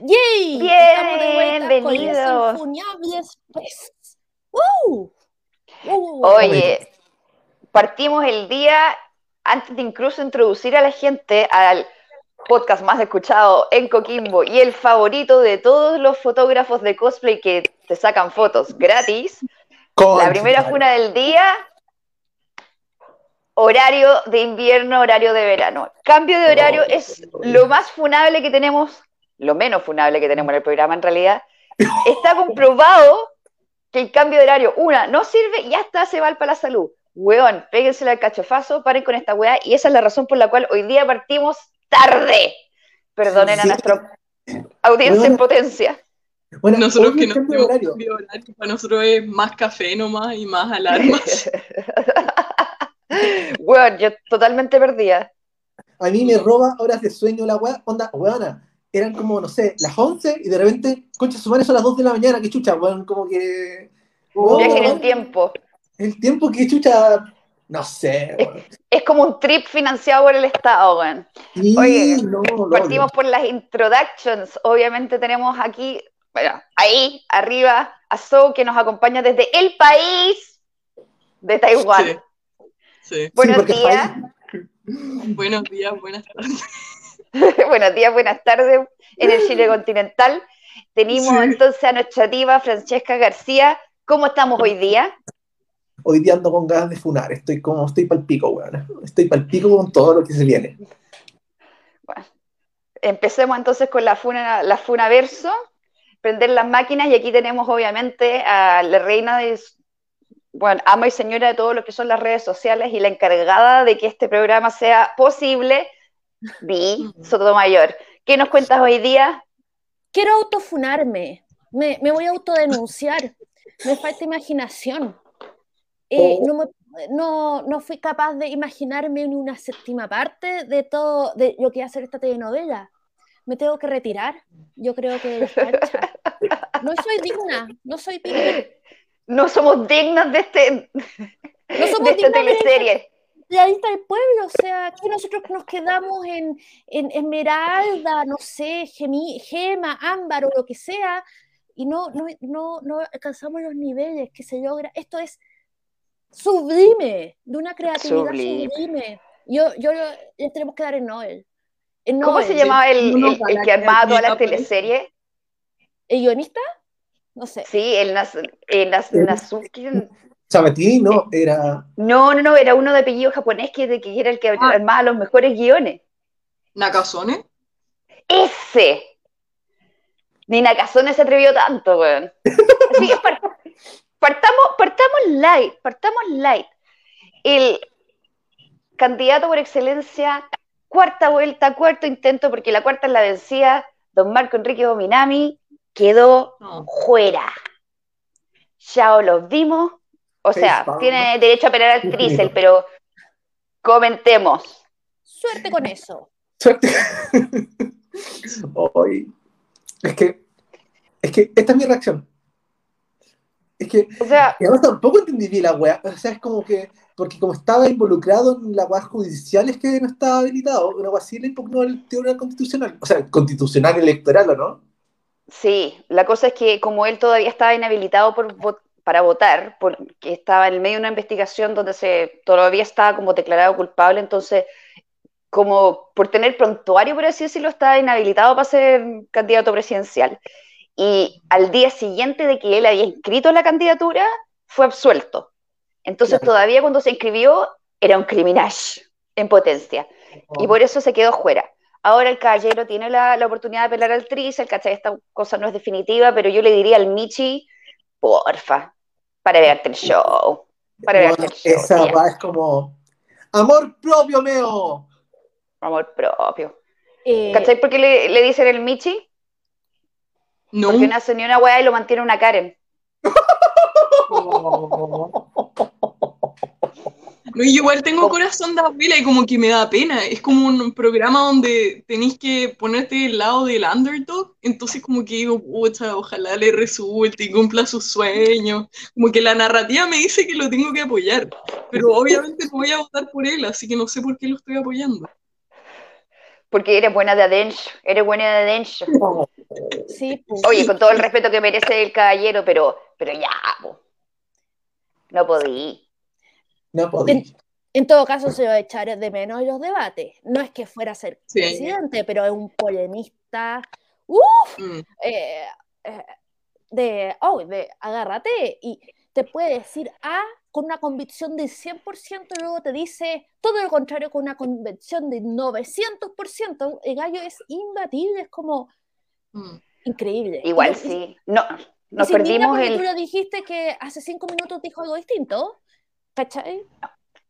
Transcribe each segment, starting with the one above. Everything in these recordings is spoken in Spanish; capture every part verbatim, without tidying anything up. ¡Yay! Bien, bienvenidos. ¡Uh! Uh, Oye, partimos el día antes de incluso introducir a la gente al podcast más escuchado en Coquimbo y el favorito de todos los fotógrafos de cosplay que te sacan fotos gratis. Con la primera funa del día, horario de invierno, horario de verano. Cambio de horario oh, es lo más funable que tenemos, lo menos funable que tenemos en el programa en realidad. Está comprobado que el cambio de horario, una, no sirve y hasta se va para la salud. Weón, péguensela al cachofazo, paren con esta weá, y esa es la razón por la cual hoy día partimos tarde. Perdonen sí. a nuestra audiencia bueno, en potencia. Bueno, nosotros que nos tenemos cambio de horario, para nosotros es más café nomás y más alarmas. Weón, yo totalmente perdida. A mí me roba horas de sueño la weá, onda, weona. Eran como, no sé, las once y de repente, concha, su madre son las dos de la mañana, qué chucha, weón, como que... Oh, viaje en el tiempo. El tiempo que chucha, no sé. Es, es como un trip financiado por el Estado, weón. Sí, Oye, no, no, partimos no. por las introductions, obviamente tenemos aquí, bueno, ahí, arriba, a So, que nos acompaña desde el país de Taiwán. Sí, sí. Buenos sí, días. Buenos días, buenas tardes. Buenos días, buenas tardes. En el Chile continental tenemos sí. entonces a nuestra diva Francesca García. ¿Cómo estamos hoy día? Hoy día ando con ganas de funar. Estoy como, estoy pal pico, weón. Estoy pal pico con todo lo que se viene. Bueno, empecemos entonces con la funa, la funa verso. Prender las máquinas y aquí tenemos obviamente a la reina de, bueno, ama y señora de todo lo que son las redes sociales y la encargada de que este programa sea posible. Vi Sotomayor, ¿qué nos cuentas hoy día? Quiero autofunarme, me, me voy a autodenunciar, me falta imaginación. Eh, oh. no, me, no, no fui capaz de imaginarme ni una séptima parte de todo de lo que va a ser esta telenovela. Me tengo que retirar, yo creo que descancha. No soy digna, no soy digna. No somos dignas de, este, no somos de esta teleserie. De... la vista del pueblo, o sea, que nosotros nos quedamos en, en esmeralda, no sé, gemi, gema, ámbar o lo que sea, y no, no, no, no alcanzamos los niveles que se logra. Esto es sublime, de una creatividad sublime. sublime. Yo, yo les tenemos que dar el Nobel. El Nobel. ¿Cómo se llamaba el, el, el que armaba todas las teleseries? ¿El guionista? No sé. Sí, el, nas, el, nas, el Nasuki... Sabatini, no, era... No, no, no, era uno de apellido japonés que, de, que era el que ah. armaba los mejores guiones. ¿Nakazone? ¡Ese! Ni Nakazone se atrevió tanto, weón. Así que part, partamos, partamos light, partamos light. El candidato por excelencia, cuarta vuelta, cuarto intento, porque la cuarta es la vencida, don Marco Enrique Ominami, quedó no. fuera. Ya os los vimos. O sea, tiene derecho a pelear al tríceps, pero comentemos. Suerte con eso. Suerte. Hoy. Es que, es que esta es mi reacción. Es que, o sea, y además tampoco entendí bien la weá. O sea, es como que, porque como estaba involucrado en las weas judiciales que no estaba habilitado, una weá así le impugnó al Tribunal Constitucional. O sea, constitucional electoral, ¿o no? Sí, la cosa es que como él todavía estaba inhabilitado por para votar, porque estaba en medio de una investigación donde se todavía estaba como declarado culpable, entonces, como por tener prontuario, por así decirlo, estaba inhabilitado para ser candidato presidencial. Y al día siguiente de que él había inscrito la candidatura, fue absuelto. Entonces, claro. todavía cuando se inscribió, era un criminal en potencia. Oh. Y por eso se quedó fuera. Ahora el caballero tiene la, la oportunidad de apelar al tríceps, ¿cachai? Esta cosa no es definitiva, pero yo le diría al Michi, porfa, para verte el show. Para no, verte el show. Esa va es como... ¡Amor propio, Meo! Amor propio. Eh, ¿Cachai por qué le, le dicen el Michi? No. Porque no hace ni una weá y lo mantiene una Karen. No, yo igual tengo corazón de abuela y como que me da pena. Es como un programa donde tenéis que ponerte del lado del underdog. Entonces como que digo, pucha, ojalá le resulte y cumpla sus sueños. Como que la narrativa me dice que lo tengo que apoyar. Pero obviamente no voy a votar por él, así que no sé por qué lo estoy apoyando. porque eres buena de adentro, eres buena de adentro. Sí, pues, oye, sí, con todo el respeto que merece el caballero, pero, pero ya, po. No podí. No podí. En, en todo caso se va a echar de menos los debates. No es que fuera a ser sí. presidente, pero es un polemista. ¡Uf! Mm. Eh, eh, de, oh, de, agárrate y te puede decir A con una convicción de cien por ciento y luego te dice todo lo contrario con una convicción de novecientos por ciento. El gallo es imbatible, es como mm. increíble. Igual y, sí. No, nos perdimos el... Tú lo dijiste que hace cinco minutos dijo algo distinto, ¿cachai?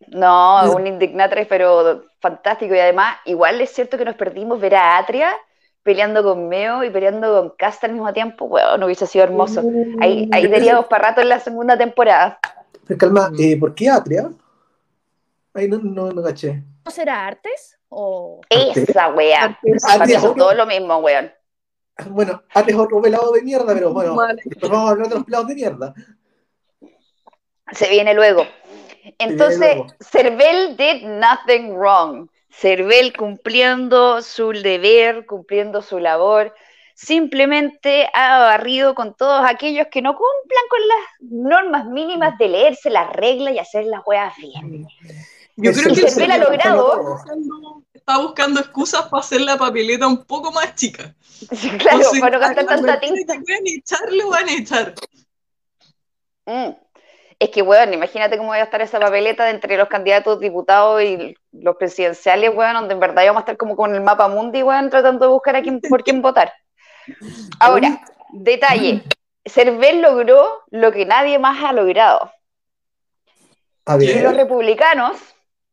No, no, un indignatre, pero fantástico. Y además, igual es cierto que nos perdimos ver a Atria peleando con Meo y peleando con Casta al mismo tiempo. Bueno, no hubiese sido hermoso. Ahí, ahí teníamos para rato en la segunda temporada. Pero calma, eh, ¿por qué Atria? Ahí no, no, no caché. ¿No será Artes? O... Esa, weá. Atria es todo lo mismo, weón. Bueno, Artes es otro pelado de mierda, pero bueno, vale. Vamos a hablar de los pelados de mierda. Se viene luego. Entonces, viene luego. Servel did nothing wrong. Servel cumpliendo su deber, cumpliendo su labor, simplemente ha barrido con todos aquellos que no cumplan con las normas mínimas de leerse las reglas y hacer las huevas bien. Yo creo que Servel ha logrado... Está buscando excusas para hacer la papeleta un poco más chica. Sí, claro, o sea, para no gastar tanta tinta. Pueden echar, lo van a echar. Mm. Es que, weón, imagínate cómo va a estar esa papeleta de entre los candidatos diputados y los presidenciales, weón, donde en verdad íbamos a estar como con el mapa mundi, weón, tratando de buscar a quién, por quién votar. Ahora, detalle. Servel logró lo que nadie más ha logrado. A ver. Y los republicanos,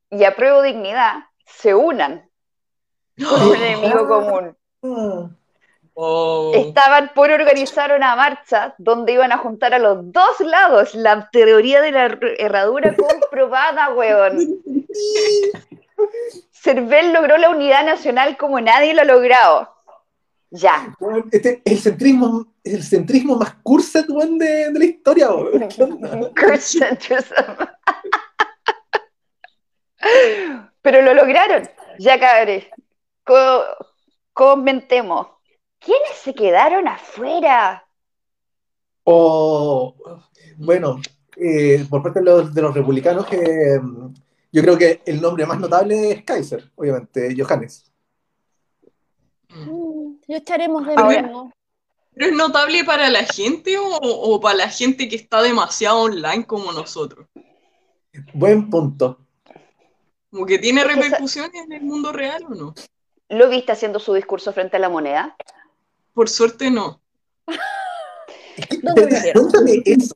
y Apruebo Dignidad, se unan con un enemigo común. Oh. Estaban por organizar una marcha donde iban a juntar a los dos lados la teoría de la herradura comprobada, weón. Servel logró la unidad nacional como nadie lo ha logrado. Ya. Este, el centrismo, el centrismo más cursed, weón, de, de la historia, weón. Pero lo lograron. Ya, cabres. Co comentemos. ¿Quiénes se quedaron afuera? Oh, bueno, eh, por parte de los, de los republicanos, eh, yo creo que el nombre más notable es Kaiser, obviamente, Johannes. Mm, lo echaremos de nuevo. ¿Pero es notable para la gente o, o para la gente que está demasiado online como nosotros? Buen punto. ¿Como que tiene repercusiones en el mundo real o no? ¿Lo viste haciendo su discurso frente a la moneda? Por suerte no. ¿Dónde eso?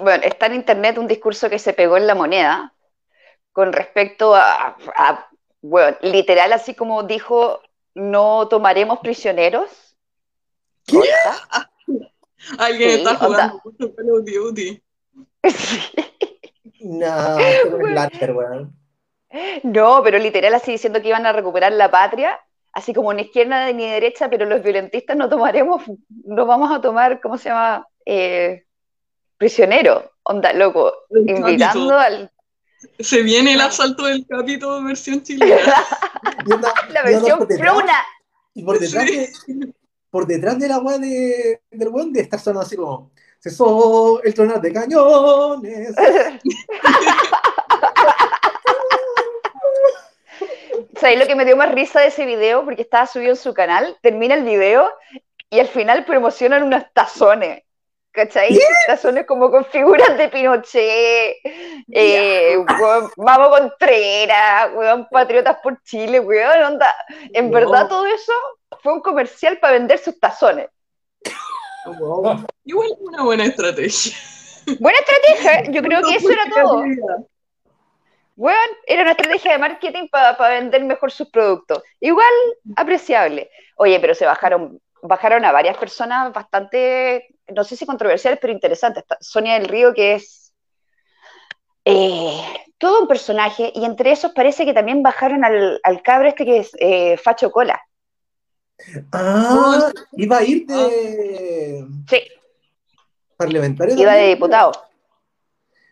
Bueno, está en internet un discurso que se pegó en la moneda con respecto a, a bueno, literal, así como dijo, no tomaremos prisioneros. ¿Qué? ¿Osta? Alguien sí, está jugando mucho Call of Duty. Sí. No, bueno. Láter, bueno. No, pero literal así diciendo que iban a recuperar la patria, así como ni izquierda ni derecha, pero los violentistas no tomaremos, no vamos a tomar, ¿cómo se llama? Eh, prisionero, onda, loco, el invitando Capito. Al... Se viene el asalto del Capito versión chilena. la, la versión pluna. Y por detrás, sí. de, por detrás de la weá de, del weón de estar sonando así como, cesó el tronar de cañones. ¿Sabéis lo que me dio más risa de ese video? Porque estaba subido en su canal, termina el video y al final promocionan unos tazones, ¿cachai? ¿Sí? Tazones como con figuras de Pinochet, eh, weón, Mamo Contreras, weón, Patriotas por Chile, weón, onda. En wow. verdad todo eso fue un comercial para vender sus tazones. Wow. Igual una buena estrategia. Buena estrategia, yo creo que eso era todo. Bueno, era una estrategia de marketing para pa vender mejor sus productos. Igual, apreciable. Oye, pero se bajaron bajaron a varias personas bastante, no sé si controversiales, pero interesantes. Sonia del Río, que es eh, todo un personaje, y entre esos parece que también bajaron al, al cabro este que es eh, Facho Cola. Ah, iba a ir de... Sí. Parlamentario. Iba de diputado.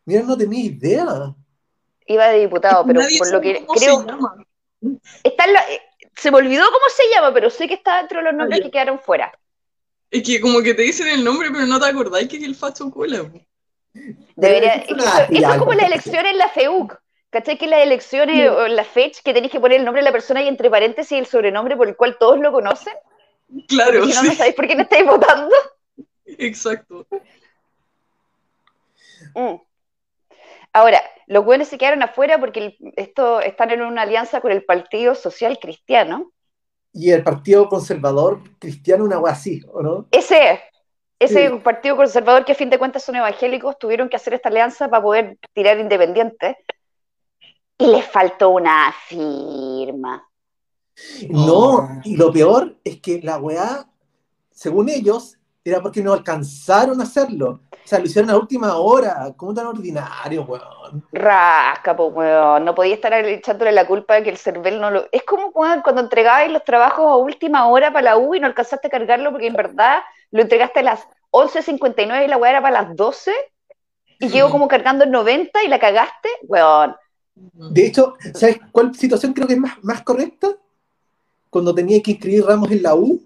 Mira, no tenía idea. Iba de diputado, pero por lo que creo, Está en la, se me olvidó cómo se llama, pero sé que está dentro de los nombres Ay, que quedaron fuera. Es que como que te dicen el nombre, pero no te acordáis que es el Facho Cola. Debería, eso, eso es como las elecciones en la FEUC, ¿cachai? Que las elecciones o la FECH, que tenéis que poner el nombre de la persona y entre paréntesis el sobrenombre por el cual todos lo conocen. Claro, si no, sí. no sabéis por qué no estáis votando. Exacto. Mm. Ahora, los güeyes se quedaron afuera porque esto, están en una alianza con el Partido Social Cristiano. Y el Partido Conservador Cristiano, una hueá así, ¿o no? Ese, ese sí. Partido Conservador que a fin de cuentas son evangélicos, tuvieron que hacer esta alianza para poder tirar independientes. Y les faltó una firma. No, y lo peor es que la weá, según ellos, era porque no alcanzaron a hacerlo. O sea, lo hicieron a última hora. ¿Cómo tan ordinario, weón? Rasca, pues, weón. No podía estar echándole la culpa de que el Servel no lo... Es como, weón, cuando entregabas los trabajos a última hora para la U y no alcanzaste a cargarlo porque en verdad lo entregaste a las once cincuenta y nueve y la weá era para las doce y sí. Llegó como cargando el noventa y la cagaste, weón. De hecho, ¿sabes cuál situación creo que es más, más correcta? Cuando tenía que inscribir ramos en la U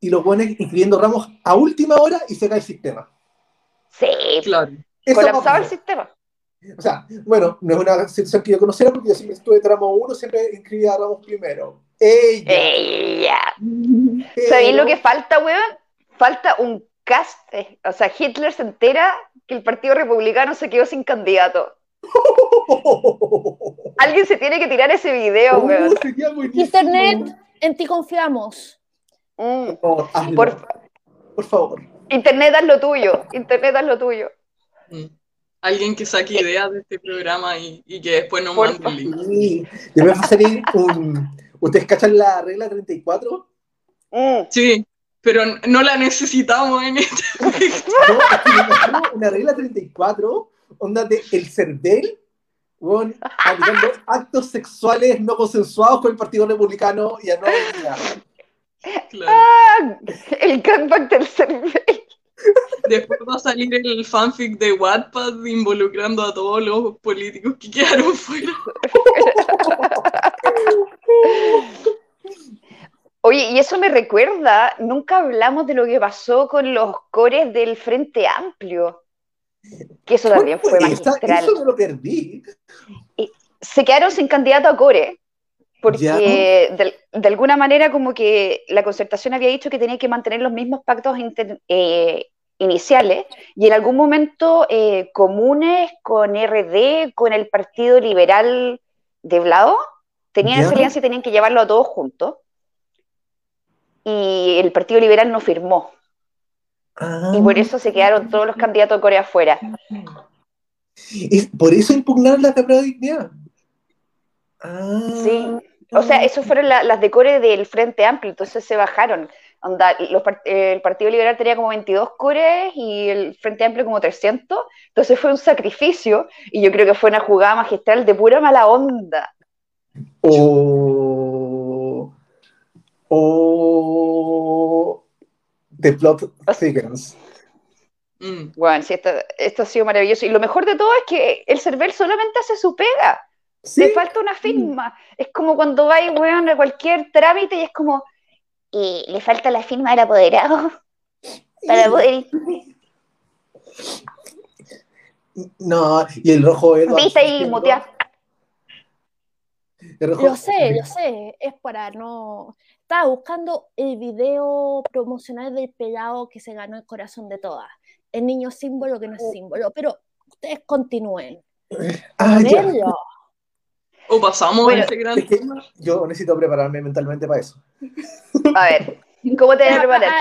y los ponen inscribiendo ramos a última hora y se cae el sistema. Sí, claro. Colapsaba el sistema. O sea, bueno, no es una sección que yo conociera porque yo siempre estuve de tramo uno, siempre inscribía ramos primero. ¡Ella! ¡Ella! Pero... ¿Sabéis lo que falta, weón? Falta un cast. Eh, o sea, Hitler se entera que el Partido Republicano se quedó sin candidato. Alguien se tiene que tirar ese video, uh, weón. Internet, en ti confiamos. Mm. Oh, por, por favor. Internet, haz lo tuyo. Internet, haz lo tuyo. Mm. Alguien que saque ideas de este programa y, y que después nos mande el link. Sí. Yo me voy a salir un... ¿Ustedes cachan la regla treinta y cuatro? Mm. Sí, pero no la necesitamos en este proyecto. No, aquí me una regla treinta y cuatro... Onda de el Servel, bueno, aplicando actos sexuales no consensuados con el Partido Republicano y a no claro. Ah, el comeback del Servel. Después va a salir el fanfic de Wattpad involucrando a todos los políticos que quedaron fuera. Oye, y eso me recuerda, nunca hablamos de lo que pasó con los cores del Frente Amplio. Que eso también fue magistral. Eso me lo perdí. Y se quedaron sin candidato a core, porque de, de alguna manera como que la Concertación había dicho que tenía que mantener los mismos pactos inter, eh, iniciales, y en algún momento eh, comunes con R D, con el Partido Liberal de Vlado, tenían ¿Ya? esa alianza y tenían que llevarlo a todos juntos, y el Partido Liberal no firmó. Ah. Y por eso se quedaron todos los candidatos de Corea afuera. ¿Es por eso impugnaron la Apruebo Dignidad? Ah. Sí, o sea, esas fueron la, las de core del Frente Amplio, entonces se bajaron. Onda, los, el Partido Liberal tenía como veintidós cores y el Frente Amplio como trescientos, entonces fue un sacrificio y yo creo que fue una jugada magistral de pura mala onda. Oh. Oh. The plot thickens. Mm. Bueno, sí, esto, esto ha sido maravilloso. Y lo mejor de todo es que el Servel solamente hace su pega. ¿Sí? Le falta una firma. Mm. Es como cuando vais, weón, a cualquier trámite y es como, y le falta la firma del apoderado para poder. No, y el rojo es. Viste ahí, mutear. Lo sé, lo sé. Es para no. Estaba buscando el video promocional del pelado que se ganó el corazón de todas. El niño símbolo que no es símbolo. Pero ustedes continúen. Ah, verlo. O pasamos bueno, a ese gran tema. Yo necesito prepararme mentalmente para eso. A ver, ¿cómo te preparas?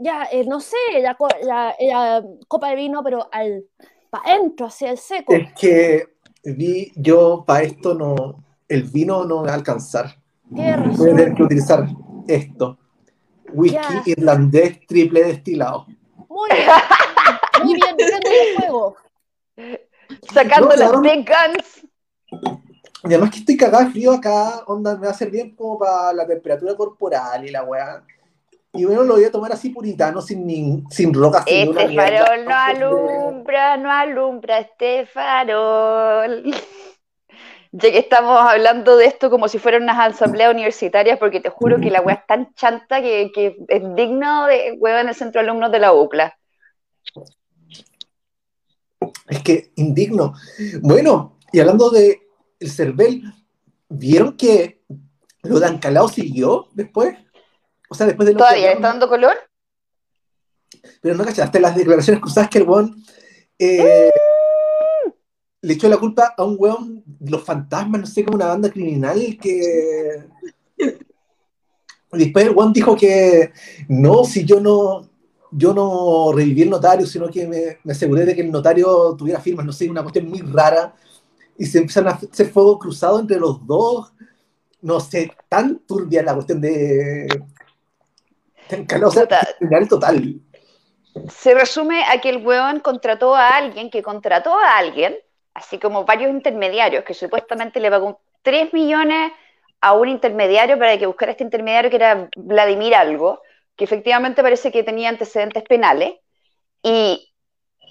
Ya, eh, no sé, la, la, la copa de vino, pero al para adentro, hacia el seco. Es que vi yo para esto no... El vino no va a alcanzar. Voy a tener que utilizar esto. Whisky ya. Irlandés triple destilado. Muy bien. Muy bien, tirando el juego. Sacando no, las pecans. Y además que estoy cagada de frío acá, onda, me va a servir bien como para la temperatura corporal y la weá. Y bueno, lo voy a tomar así puritano, sin, ni, sin roca. Sin este farol no alumbra, no alumbra este farol. ya que estamos hablando de esto como si fueran unas asambleas universitarias, porque te juro que la weá es tan chanta que, que es digno de weá en el centro de alumnos de la UCLA. Es que indigno. Bueno, y hablando de el Servel, ¿vieron que lo de Ancalao siguió después? O sea, después de lo ¿Todavía que... está dando color? Pero no cachaste las declaraciones cruzadas que el weón eh, ¡Eh! le echó la culpa a un weón, los fantasmas, no sé, como una banda criminal que... Después el weón dijo que no, si yo no... Yo no reviví el notario, sino que me, me aseguré de que el notario tuviera firmas, no sé, una cuestión muy rara. Y se empezaron a hacer fuego cruzado entre los dos. No sé, tan turbia la cuestión de... Tan calosa, total. total. Se resume a que el hueón contrató a alguien, que contrató a alguien, así como varios intermediarios, que supuestamente le pagó tres millones a un intermediario para que buscara este intermediario, que era Vladimir algo, que efectivamente parece que tenía antecedentes penales, y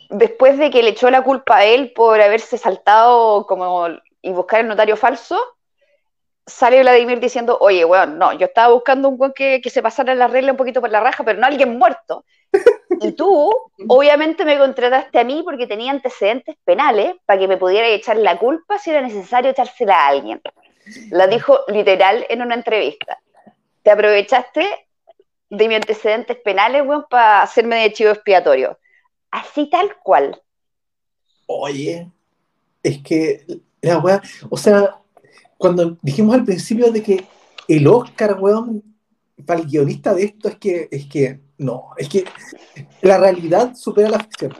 después de que le echó la culpa a él por haberse saltado como y buscar el notario falso, sale Vladimir diciendo, oye, weón, no, yo estaba buscando un weón que, que se pasara la regla un poquito por la raja, pero no alguien muerto. Y tú, obviamente me contrataste a mí porque tenía antecedentes penales para que me pudiera echar la culpa si era necesario echársela a alguien. La dijo literal en una entrevista. Te aprovechaste de mis antecedentes penales, weón, para hacerme de chivo expiatorio. Así tal cual. Oye, es que la weá, o sea, cuando dijimos al principio de que el Oscar, weón, para el guionista de esto, es que, es que, no, es que la realidad supera la ficción.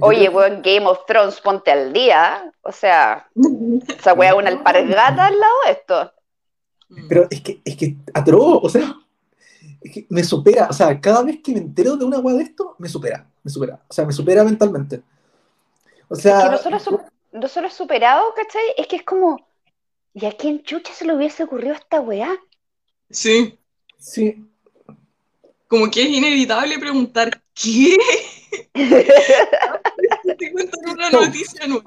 Oye, weón, Game of Thrones, ponte al día, o sea, esa weá una alpargata al lado de esto. Pero es que, es que atroz, o sea, es que me supera, o sea, cada vez que me entero de una hueá de esto, me supera, me supera, o sea, me supera mentalmente. O sea... Es que no solo, su, no solo es superado, ¿cachai? Es que es como, ¿y a quién chucha se le hubiese ocurrido esta hueá? Sí. Sí. Como que es inevitable preguntar, ¿qué? Te cuento una noticia nueva.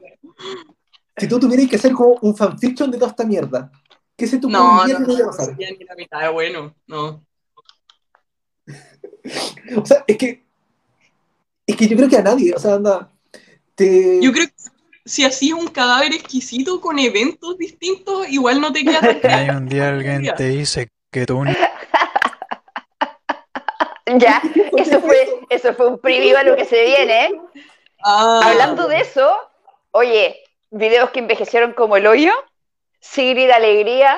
Si tú tuvieras que hacer como un fanfiction de toda esta mierda, ¿qué se te ocurre? No, no, no, no, no sería ni la mitad, bueno, no. O sea, es que es que yo creo que a nadie, o sea, anda te... Yo creo que si hacías un cadáver exquisito con eventos distintos, igual no te queda tan claro. Hay un día alguien te dice que tú un... Ya, eso fue, eso fue un preview a lo que se viene, ¿eh? Ah. Hablando de eso, oye, videos que envejecieron como el hoyo. Sigrid Alegría.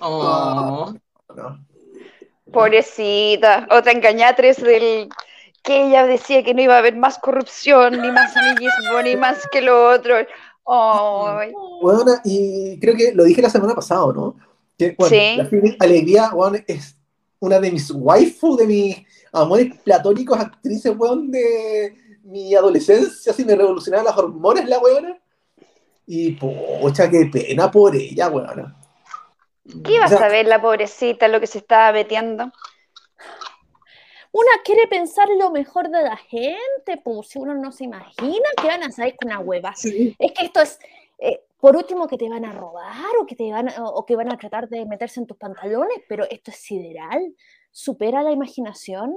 Oh. No. Pobrecita, otra engañatriz del que ella decía que no iba a haber más corrupción, ni más amiguismo, ni más que lo otro. Oh. Bueno, y creo que lo dije la semana pasada, ¿no? Que, bueno, sí. La Alegría, bueno, es una de mis waifu, de mis amores platónicos, actrices, bueno, de mi adolescencia, así me revolucionaron las hormonas, la weona. Y pocha, qué pena por ella, weona. ¿Qué iba a saber la pobrecita lo que se estaba metiendo? Una quiere pensar lo mejor de la gente, pues si uno no se imagina que van a salir con una hueva. Sí. Es que esto es, eh, por último, que te van a robar o que, te van, o, o que van a tratar de meterse en tus pantalones, pero esto es sideral, supera la imaginación.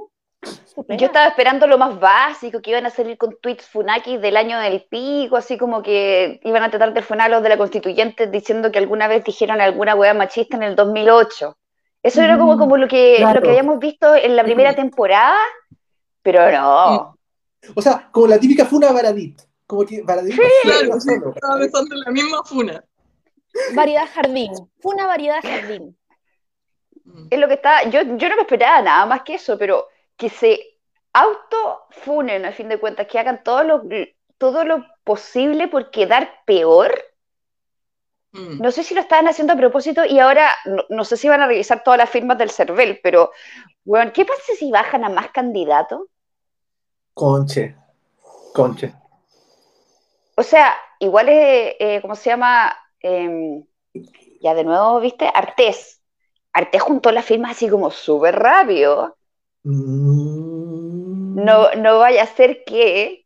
Supera. Yo estaba esperando lo más básico, que iban a salir con tweets funakis del año del pico, así como que iban a tratar de funar a los de la constituyente diciendo que alguna vez dijeron alguna hueá machista en el dos mil ocho. Eso mm, era como, como lo, que, claro. lo que habíamos visto en la primera temporada, pero no. O sea, como la típica funa Baradit. Como que Baradit. Sí, claro, estaba pensando en la misma funa. Variedad jardín, funa variedad jardín. Es lo que estaba, yo, yo no me esperaba nada más que eso, pero... que se autofunen, a fin de cuentas, que hagan todo lo, todo lo posible por quedar peor. Mm. No sé si lo estaban haciendo a propósito y ahora, no, no sé si van a revisar todas las firmas del Servel, pero, bueno, ¿qué pasa si bajan a más candidatos? Conche, conche. O sea, igual es, eh, ¿cómo se llama? Eh, ya de nuevo, ¿viste? Artes. Artes juntó las firmas así como súper rápido. No, no vaya a ser que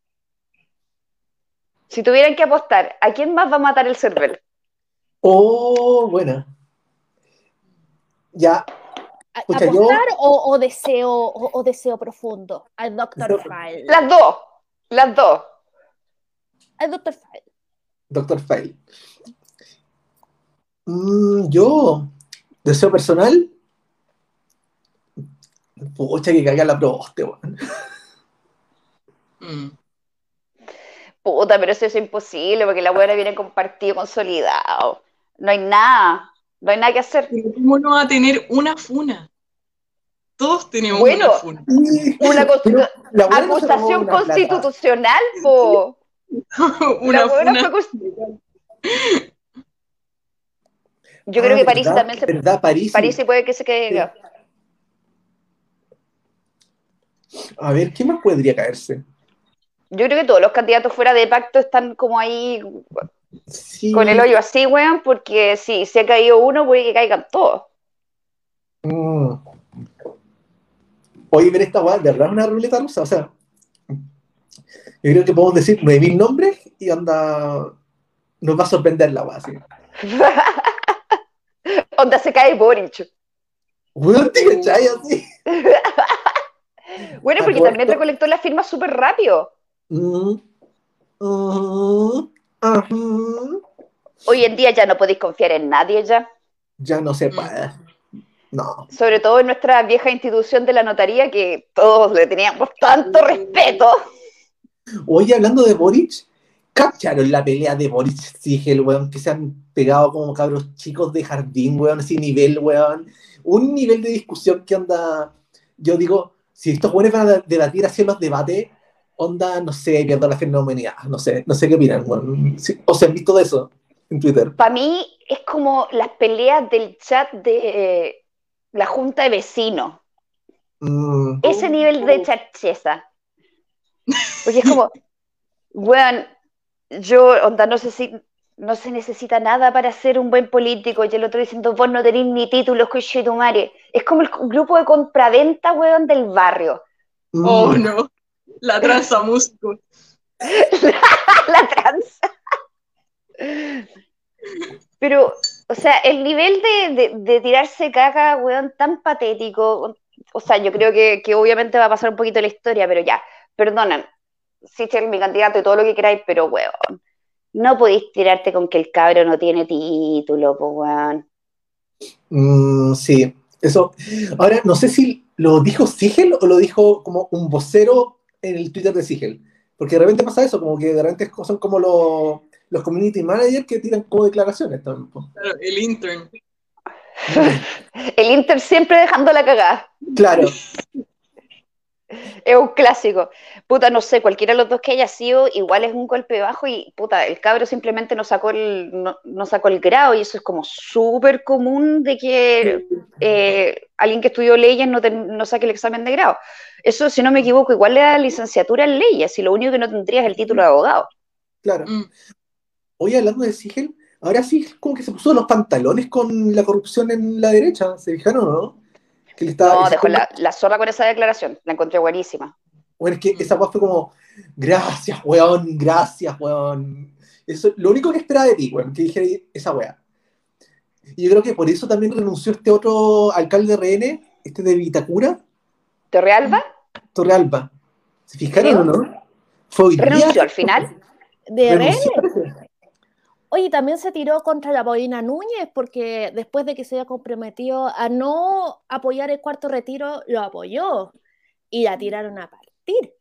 Si tuvieran que apostar, ¿a quién más va a matar el Servel? Oh, buena. Ya. Escucha, ¿apostar yo... o, o, deseo, o, o deseo profundo? Al Doctor File. Las dos. Las dos. Al Doctor File. Doctor File. Mm, yo, deseo personal. Pucha, que caiga la proboste, weón. Mm. Puta, pero eso es imposible, porque la weona viene compartido, consolidado. No hay nada. No hay nada que hacer. ¿Cómo no va a tener una funa? Todos tenemos bueno, una funa. Una acusación constitucional, po. Una funa. Yo creo que París también se... ¿Verdad, París? París sí puede que se quede... A ver, ¿qué más podría caerse? Yo creo que todos los candidatos fuera de pacto están como ahí sí, con el hoyo así, weón, porque si se ha caído uno, puede que caigan todos. Mm. Oye, ver esta weá, de verdad es una ruleta rusa, o sea, yo creo que podemos decir nueve mil nombres y anda, nos va a sorprender la weá, sí. Onda se cae Boric. Weón, te cachai así. Bueno, porque también recolectó las firmas súper rápido. Mm, mm, mm. Hoy en día ya no podéis confiar en nadie ya. Ya no se puede. No. Sobre todo en nuestra vieja institución de la notaría, que todos le teníamos tanto respeto. Oye, hablando de Boric, ¿cacharon la pelea de Boric Sigel, weón? Que se han pegado como cabros chicos de jardín, weón, ese nivel, weón. Un nivel de discusión que anda, yo digo... Si estos jóvenes van a debatir hacia los debates, onda, no sé, pierdo la fenomenalidad, no sé, no sé qué opinan, bueno, ¿sí? ¿O se han visto de eso en Twitter? Para mí es como las peleas del chat de eh, la junta de vecinos. Mm. Ese nivel de charcheza. Porque es como, weón, yo, onda, no sé si... No se necesita nada para ser un buen político. Y el otro diciendo, vos no tenés ni títulos, coche de tu madre. Es como el grupo de compraventa, weón, del barrio. Oh, no. La tranza músico. la, la tranza. Pero, o sea, el nivel de, de, de tirarse caca, weón, tan patético. O sea, yo creo que, que obviamente va a pasar un poquito la historia, pero ya, perdonan. Sí, che, mi candidato y todo lo que queráis, pero, weón. No podéis tirarte con que el cabro no tiene título, pues, weón. Mm, sí, eso. Ahora, no sé si lo dijo Sigel o lo dijo como un vocero en el Twitter de Sigel. Porque de repente pasa eso, como que de repente son como los, los community managers que tiran como declaraciones también. Pues. Claro, el intern. El intern siempre dejando la cagada. Claro. Es un clásico. Puta, no sé, cualquiera de los dos que haya sido, igual es un golpe bajo y, puta, el cabro simplemente no sacó el, no, no sacó el grado y eso es como súper común de que eh, alguien que estudió leyes no, te, no saque el examen de grado. Eso, si no me equivoco, igual le da licenciatura en leyes y lo único que no tendría es el título de abogado. Claro. Mm. Oye, hablando de Sigel, ahora sí como que se puso los pantalones con la corrupción en la derecha, ¿se fijaron o no? Que le estaba, no, dejó como... la, la zorra con esa declaración, la encontré buenísima. Bueno, es que esa voz fue como, gracias, weón, gracias, weón. Eso, lo único que esperaba de ti, weón, que dije esa weá. Y yo creo que por eso también renunció este otro alcalde R N, este de Vitacura. ¿Torrealba? Torrealba. ¿Se fijaron o no? Fue renunció al final. ¿De R N? Oye, también se tiró contra la Paulina Núñez, porque después de que se había comprometido a no apoyar el cuarto retiro, lo apoyó, y la tiraron a partir.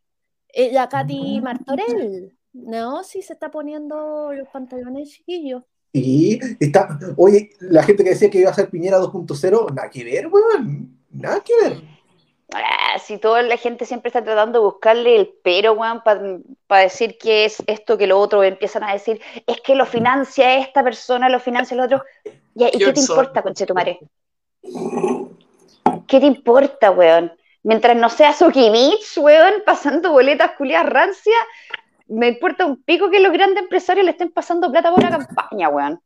Eh, la Katy Martorell, ¿no? Sí, se está poniendo los pantalones chiquillos. Sí, está, oye, la gente que decía que iba a ser Piñera dos punto cero, nada que ver, weón, nada que ver. Ah, si toda la gente siempre está tratando de buscarle el pero, weón, para pa decir que es esto, que lo otro, empiezan a decir, es que lo financia esta persona, lo financia el otro. ¿Y, ¿y qué te importa, conchetumare? ¿Qué te importa, weón? Mientras no sea Sokimich, weón, pasando boletas culiadas rancia, me importa un pico que los grandes empresarios le estén pasando plata por una campaña, weón.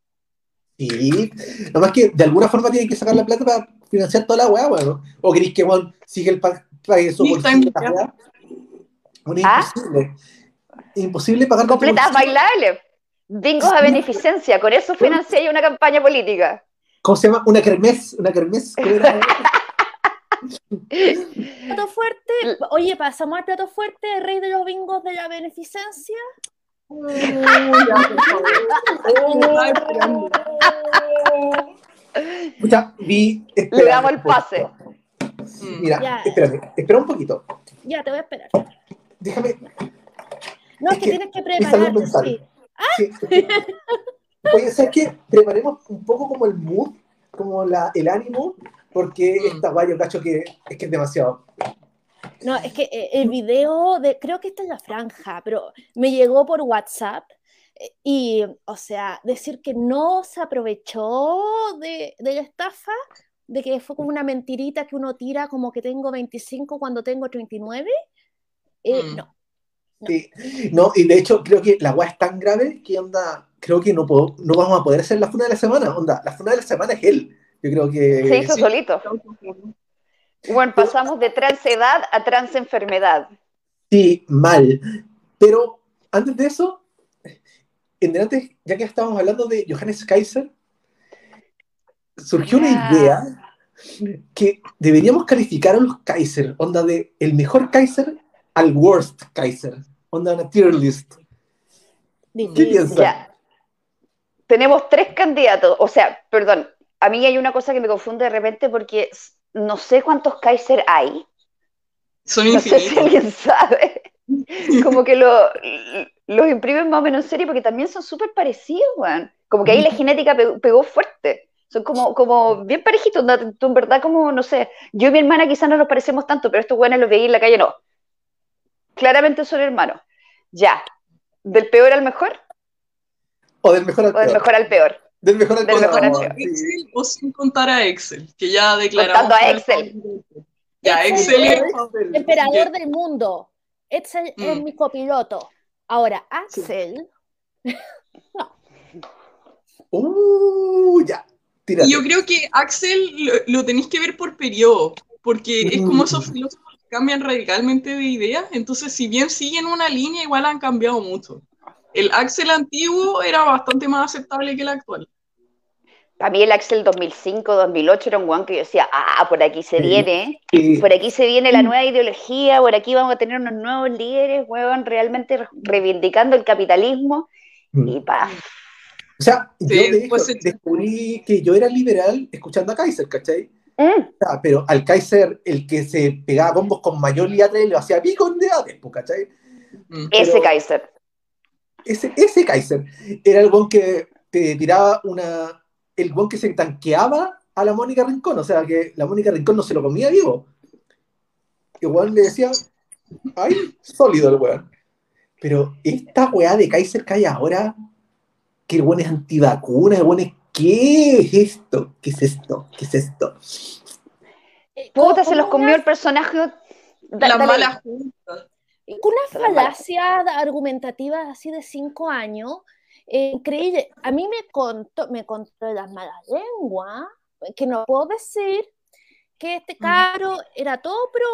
Sí, nada más que de alguna forma tienen que sacar la plata para financiar toda la weá, weón. ¿O queréis que weón sigue el pague eso por sí, la weá? Bueno, es imposible. imposible pagar... Completas bailables, bingos a beneficencia, con eso financié una campaña política. ¿Cómo se llama? Una kermés, una kermés. Plato fuerte, oye, pasamos al plato fuerte, el rey de los bingos de la beneficencia. Oh, escucha, vi, le damos el pase. Mira, ya. Espérate, espera un poquito. Ya, te voy a esperar. Déjame. No, es que, que tienes que prepararte, sí. ¿Ah? Sí. Oye, ¿sabes qué? Preparemos un poco como el mood, como la, el ánimo, porque mm. esta guay, yo cacho que es que es demasiado. No, es que el video, de, creo que está en la franja, pero me llegó por WhatsApp y, o sea, decir que no se aprovechó de, de la estafa, de que fue como una mentirita que uno tira como que tengo veinticinco cuando tengo treinta y nueve, eh, mm. no. No. Sí. No, y de hecho creo que la weá es tan grave que onda, creo que no puedo, no vamos a poder hacer la funa de la semana, onda, la funa de la semana es él, yo creo que... Se hizo sí. solito. Bueno, pasamos de transedad a transenfermedad. Sí, mal. Pero antes de eso, en delante, ya que estábamos hablando de Johannes Kaiser, surgió yeah. una idea que deberíamos calificar a los Kaiser, onda de el mejor Kaiser al worst Kaiser, onda una tier list. Difícil. ¿Qué piensas? Yeah. Tenemos tres candidatos, o sea, perdón, a mí hay una cosa que me confunde de repente porque no sé cuántos Kaiser hay. Son infinitos. No sé si alguien sabe. Como que lo, los imprimen más o menos en serie porque también son súper parecidos, man. Como que ahí la genética pegó, pegó fuerte. Son como, como bien parejitos. ¿No? Tú en verdad como, no sé, yo y mi hermana quizás no nos parecemos tanto, pero estos güeyes los veía en la calle, no. Claramente son hermanos. Ya. ¿Del peor al mejor? O del mejor al o peor. O del mejor al peor. Del mejor al del mejor peor. Excel o sin contar a Excel, que ya declaramos. Contando a Excel. Ya, Excel, Excel es el emperador del mundo. Excel mm. es mi copiloto. Ahora, Axel... Sí. no. Uh, ya. Tírate. Yo creo que Axel lo, lo tenéis que ver por periodo, porque mm. es como esos filósofos que cambian radicalmente de idea, entonces si bien siguen una línea, igual han cambiado mucho. El Axel antiguo era bastante más aceptable que el actual. Para mí el Axel dos mil cinco, dos mil ocho era un guan que yo decía, ah, por aquí se viene, sí. por aquí se viene la nueva ideología, por aquí vamos a tener unos nuevos líderes, huevón, realmente reivindicando el capitalismo, y pa. O sea, yo sí, de pues hecho, descubrí que yo era liberal escuchando a Kaiser, ¿cachai? Mm. Ah, pero al Kaiser, el que se pegaba bombos con mayor y Atria, lo hacía picón de Atria, ¿cachai? Mm. Ese pero, Kaiser. Ese, ese Kaiser era el buen que te tiraba una... El buen que se tanqueaba a la Mónica Rincón. O sea, que la Mónica Rincón no se lo comía vivo. Igual le decía... ¡Ay, sólido el weón! Pero esta weá de Kaiser que hay ahora... Que el buen es antivacuna, el buen es... ¿Qué es esto? ¿Qué es esto? ¿Qué es esto? Puta, se los comió el personaje... La mala junta. Una falacia argumentativa así de cinco años, eh, increíble. A mí me contó, me contó de las malas lenguas, que no puedo decir que este cabro era todo pro,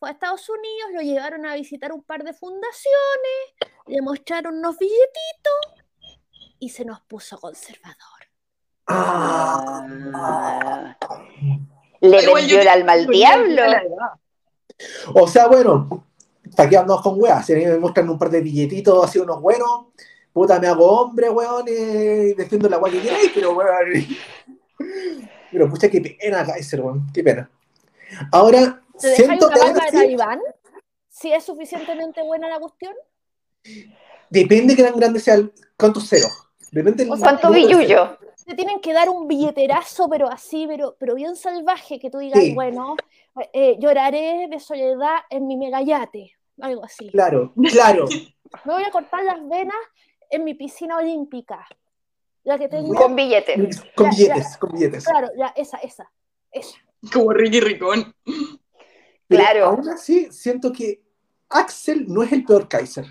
fue a Estados Unidos, lo llevaron a visitar un par de fundaciones, le mostraron unos billetitos y se nos puso conservador. Ah, ah. Le vendió el alma al diablo. O sea, bueno... Taqueándonos con weas, si a mí me muestran un par de billetitos así unos buenos, puta me hago hombre, weón, y defiendo la wea que queráis, pero weón. Pero pucha, qué pena, Kaiser, weón, qué pena. Ahora, ¿te siento una barba de Talibán? ¿Si es suficientemente buena la cuestión? Depende que tan grande sea el... ¿Cuántos ceros? Depende del... ¿Cuánto billullo? Te tienen que dar un billeterazo, pero así, pero, pero bien salvaje, que tú digas, sí. bueno, eh, lloraré de soledad en mi megayate. Algo así. Claro, claro. Me voy a cortar las venas en mi piscina olímpica. La que tengo... Con billetes. Con la, billetes, la, con billetes. Claro, ya, esa, esa, esa. Como Ricky Ricón. Pero claro. Aún así, siento que Axel no es el peor Kaiser.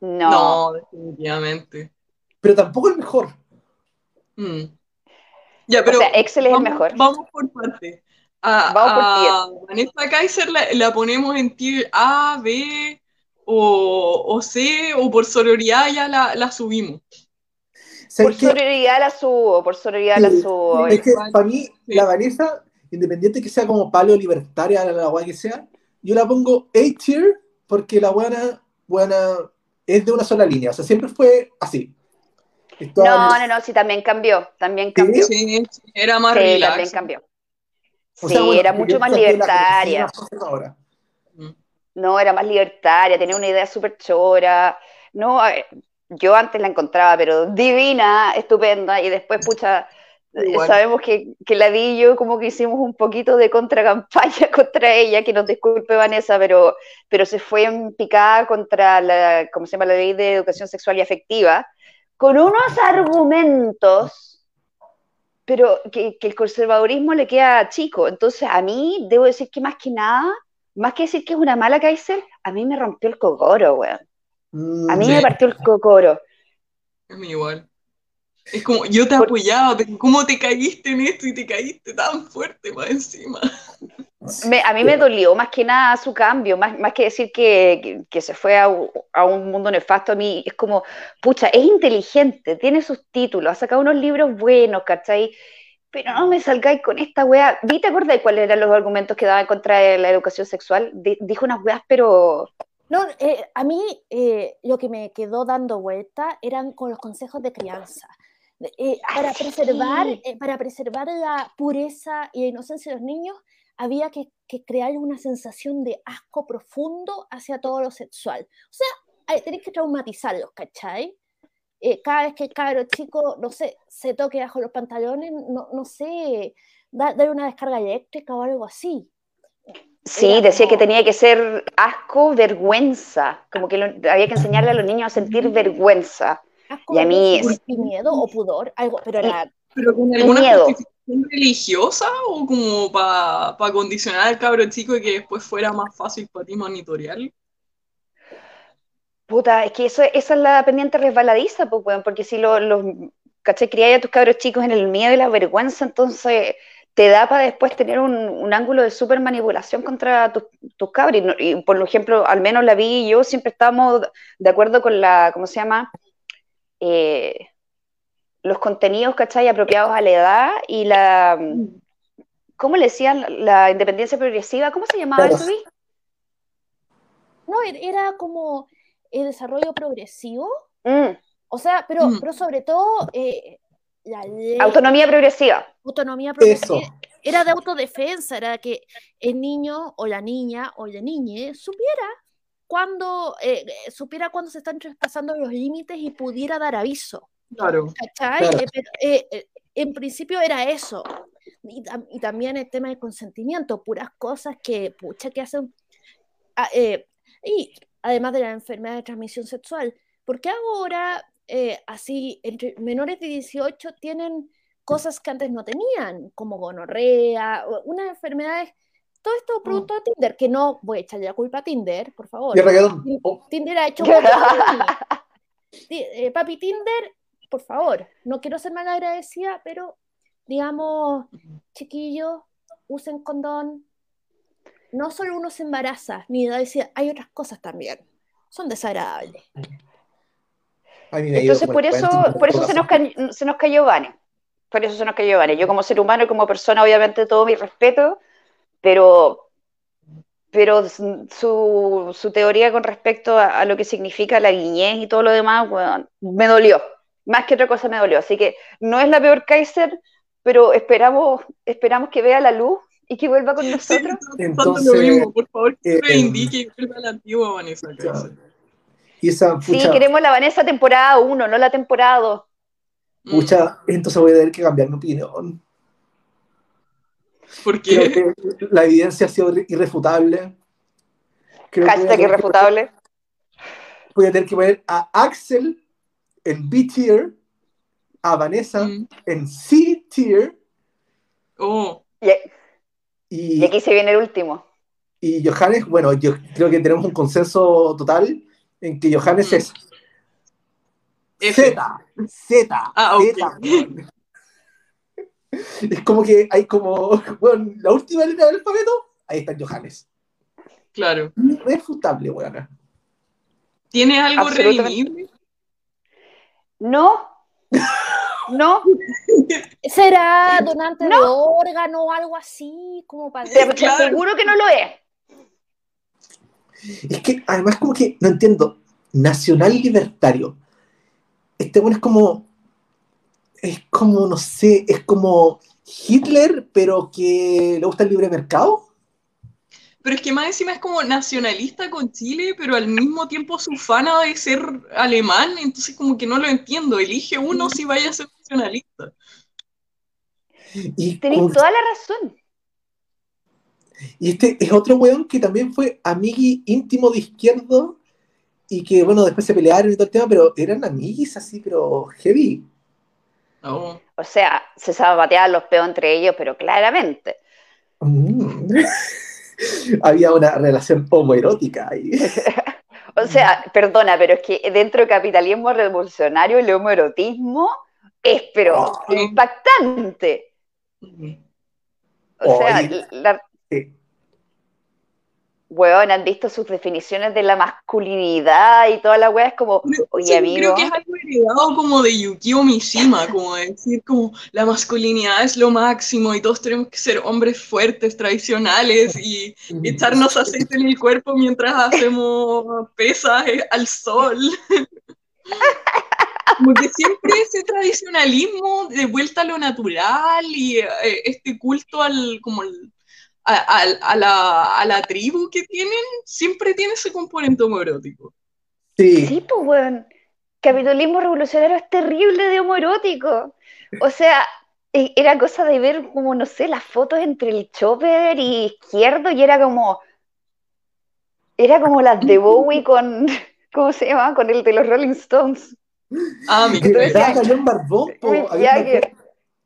No. No, definitivamente. Pero tampoco el mejor. Mm. Ya, pero o sea, Excel es vamos, el mejor. Vamos por parte. A, vamos por a Vanessa Kaiser la, la ponemos en tier A, B, o, o C, o por sororidad ya la, la subimos. Por sororidad la subo, por sororidad sí, la subo. Es que para mí, sí. la Vanessa, independiente que sea como palo libertaria, la, la guay que sea, yo la pongo A-tier porque la buena, buena es de una sola línea, o sea, siempre fue así. No, no, no, sí, también cambió, también cambió. Sí, sí era más sí, relax. también cambió. O sí, sea, bueno, era mucho más libertaria. Ahora. No, era más libertaria, tenía una idea súper chora. No, a ver, yo antes la encontraba, pero divina, estupenda, y después, pucha, bueno. sabemos que, que la vi y yo como que hicimos un poquito de contracampaña contra ella, que nos disculpe Vanessa, pero, pero se fue en picada contra la, ¿cómo se llama? La ley de educación sexual y afectiva, con unos argumentos, pero que, que el conservadurismo le queda chico. Entonces a mí, debo decir que más que nada, más que decir que es una mala Kaiser, a mí me rompió el cocoro, weón. A mí sí. me partió el cocoro. Es mi igual. Es como, yo te apoyaba, ¿cómo te caíste en esto y te caíste tan fuerte más encima? Me, a mí me dolió más que nada su cambio, más, más que decir que, que, que se fue a, a un mundo nefasto, a mí es como, pucha, es inteligente, tiene sus títulos, ha sacado unos libros buenos, ¿cachai? Pero no me salgáis con esta wea. ¿Vi, te acordás cuáles eran los argumentos que daba en contra de la educación sexual? De, dijo unas weas, pero... No, eh, a mí eh, lo que me quedó dando vuelta eran con los consejos de crianza. Eh, para, preservar, eh, para preservar la pureza y la inocencia de los niños había que, que crear una sensación de asco profundo hacia todo lo sexual. O sea, tenés que traumatizarlos, ¿cachai? Eh, cada vez que el cabro chico, no sé, se toque bajo los pantalones, no, no sé, dar da una descarga eléctrica o algo así. Sí, decía que tenía que ser asco, vergüenza, como que lo, había que enseñarle a los niños a sentir vergüenza. Asco, y a mí es... miedo o pudor, algo, pero era... ¿Pero con alguna justificación religiosa o como para pa condicionar al cabro chico y que después fuera más fácil para ti monitorear? Puta, es que eso, esa es la pendiente resbaladiza, pues, bueno, porque si los, los ¿cachai? Criáis a tus cabros chicos en el miedo y la vergüenza, entonces... te da para después tener un, un ángulo de súper manipulación contra tus tu cabros. Y, y por ejemplo, al menos la Vi y yo siempre estábamos de acuerdo con la, ¿cómo se llama? Eh, los contenidos, ¿cachai? Apropiados a la edad y la, ¿cómo le decían? La independencia progresiva, ¿cómo se llamaba eso, Vi? No, era como el desarrollo progresivo. Mm. O sea, pero, mm. pero sobre todo... Eh, La ley, autonomía progresiva. Autonomía progresiva. Eso. Era de autodefensa, era que el niño o la niña o la niña supiera cuando, eh, supiera cuando se están traspasando los límites y pudiera dar aviso. Claro. ¿Cachai? Claro. Eh, pero, eh, eh, en principio era eso. Y, y también el tema del consentimiento, puras cosas que, pucha, que hacen... Ah, eh, y además de la enfermedad de transmisión sexual, porque ahora... Eh, así, entre menores de dieciocho tienen cosas que antes no tenían, como gonorrea, unas enfermedades, todo esto producto de Tinder, que no voy a echarle la culpa a Tinder, por favor. Tinder ha hecho... eh, papi Tinder, por favor, no quiero ser mal agradecida, pero digamos, chiquillos, usen condón. No solo uno se embaraza, ni da decir, hay otras cosas también, son desagradables. Entonces por eso, por eso se nos cayó, se nos cayó Vane, por eso se nos cayó Vane. Yo como ser humano y como persona, obviamente todo mi respeto, pero, pero su, su teoría con respecto a, a lo que significa la niñez y todo lo demás, bueno, me dolió, más que otra cosa me dolió. Así que no es la peor Kaiser, pero esperamos, esperamos que vea la luz y que vuelva con nosotros. Entonces, lo mismo, por favor, que eh, reivindique y vuelva la antigua Vanessa Kaiser. Esa, pucha, sí, queremos la Vanessa temporada uno, no la temporada dos. Pucha, entonces voy a tener que cambiar mi opinión. ¿Por qué? Creo que la evidencia ha sido irrefutable. Hashtag irrefutable. Voy a tener que poner a Axel en B-tier, a Vanessa mm. en C-tier. Oh. Y, y, y aquí se viene el último. Y Johannes, bueno, yo creo que tenemos un consenso total en que Johannes es Z, Z, ah, Z. Okay. Es como que hay como, bueno, la última letra del alfabeto, ahí está Johannes. Claro. Irrefutable, weón. ¿Tiene algo redimible? No. No. ¿Será donante no. de órgano o algo así? Como para Pero te claro. aseguro que no lo es. Es que además como que, no entiendo, nacional libertario. Este bueno es como, es como, no sé, es como Hitler, pero que le gusta el libre mercado. Pero es que más encima es como nacionalista con Chile, pero al mismo tiempo su fana de ser alemán, entonces como que no lo entiendo, elige uno si vaya a ser nacionalista. Y tenéis toda la razón. Y este es otro weón que también fue amigui íntimo de Izquierdo, y que bueno, después se pelearon y todo el tema, pero eran amiguis así, pero heavy. Oh. O sea, se sabateaban los peos entre ellos, pero claramente. Mm. Había una relación homoerótica ahí. O sea, perdona, pero es que dentro del capitalismo revolucionario el homoerotismo es, pero oh. impactante. O oh, sea, y... la... sí. Weón, han visto sus definiciones de la masculinidad y toda la weá, es como, oye, sí, amigo. Creo que es algo heredado como de Yukio Mishima, como de decir, como, la masculinidad es lo máximo y todos tenemos que ser hombres fuertes, tradicionales y echarnos aceite en el cuerpo mientras hacemos pesas al sol. Como que siempre ese tradicionalismo de vuelta a lo natural y eh, este culto al, como el, A, a, a, la, a la tribu que tienen, siempre tiene ese componente homoerótico. Sí, sí pues, weón. Capitalismo revolucionario es terrible de homoerótico. O sea, era cosa de ver, como, no sé, las fotos entre el Chopper y Izquierdo, y era como... Era como las de Bowie con... ¿Cómo se llama? Con el de los Rolling Stones. Ah, mi verdad, había un barbón,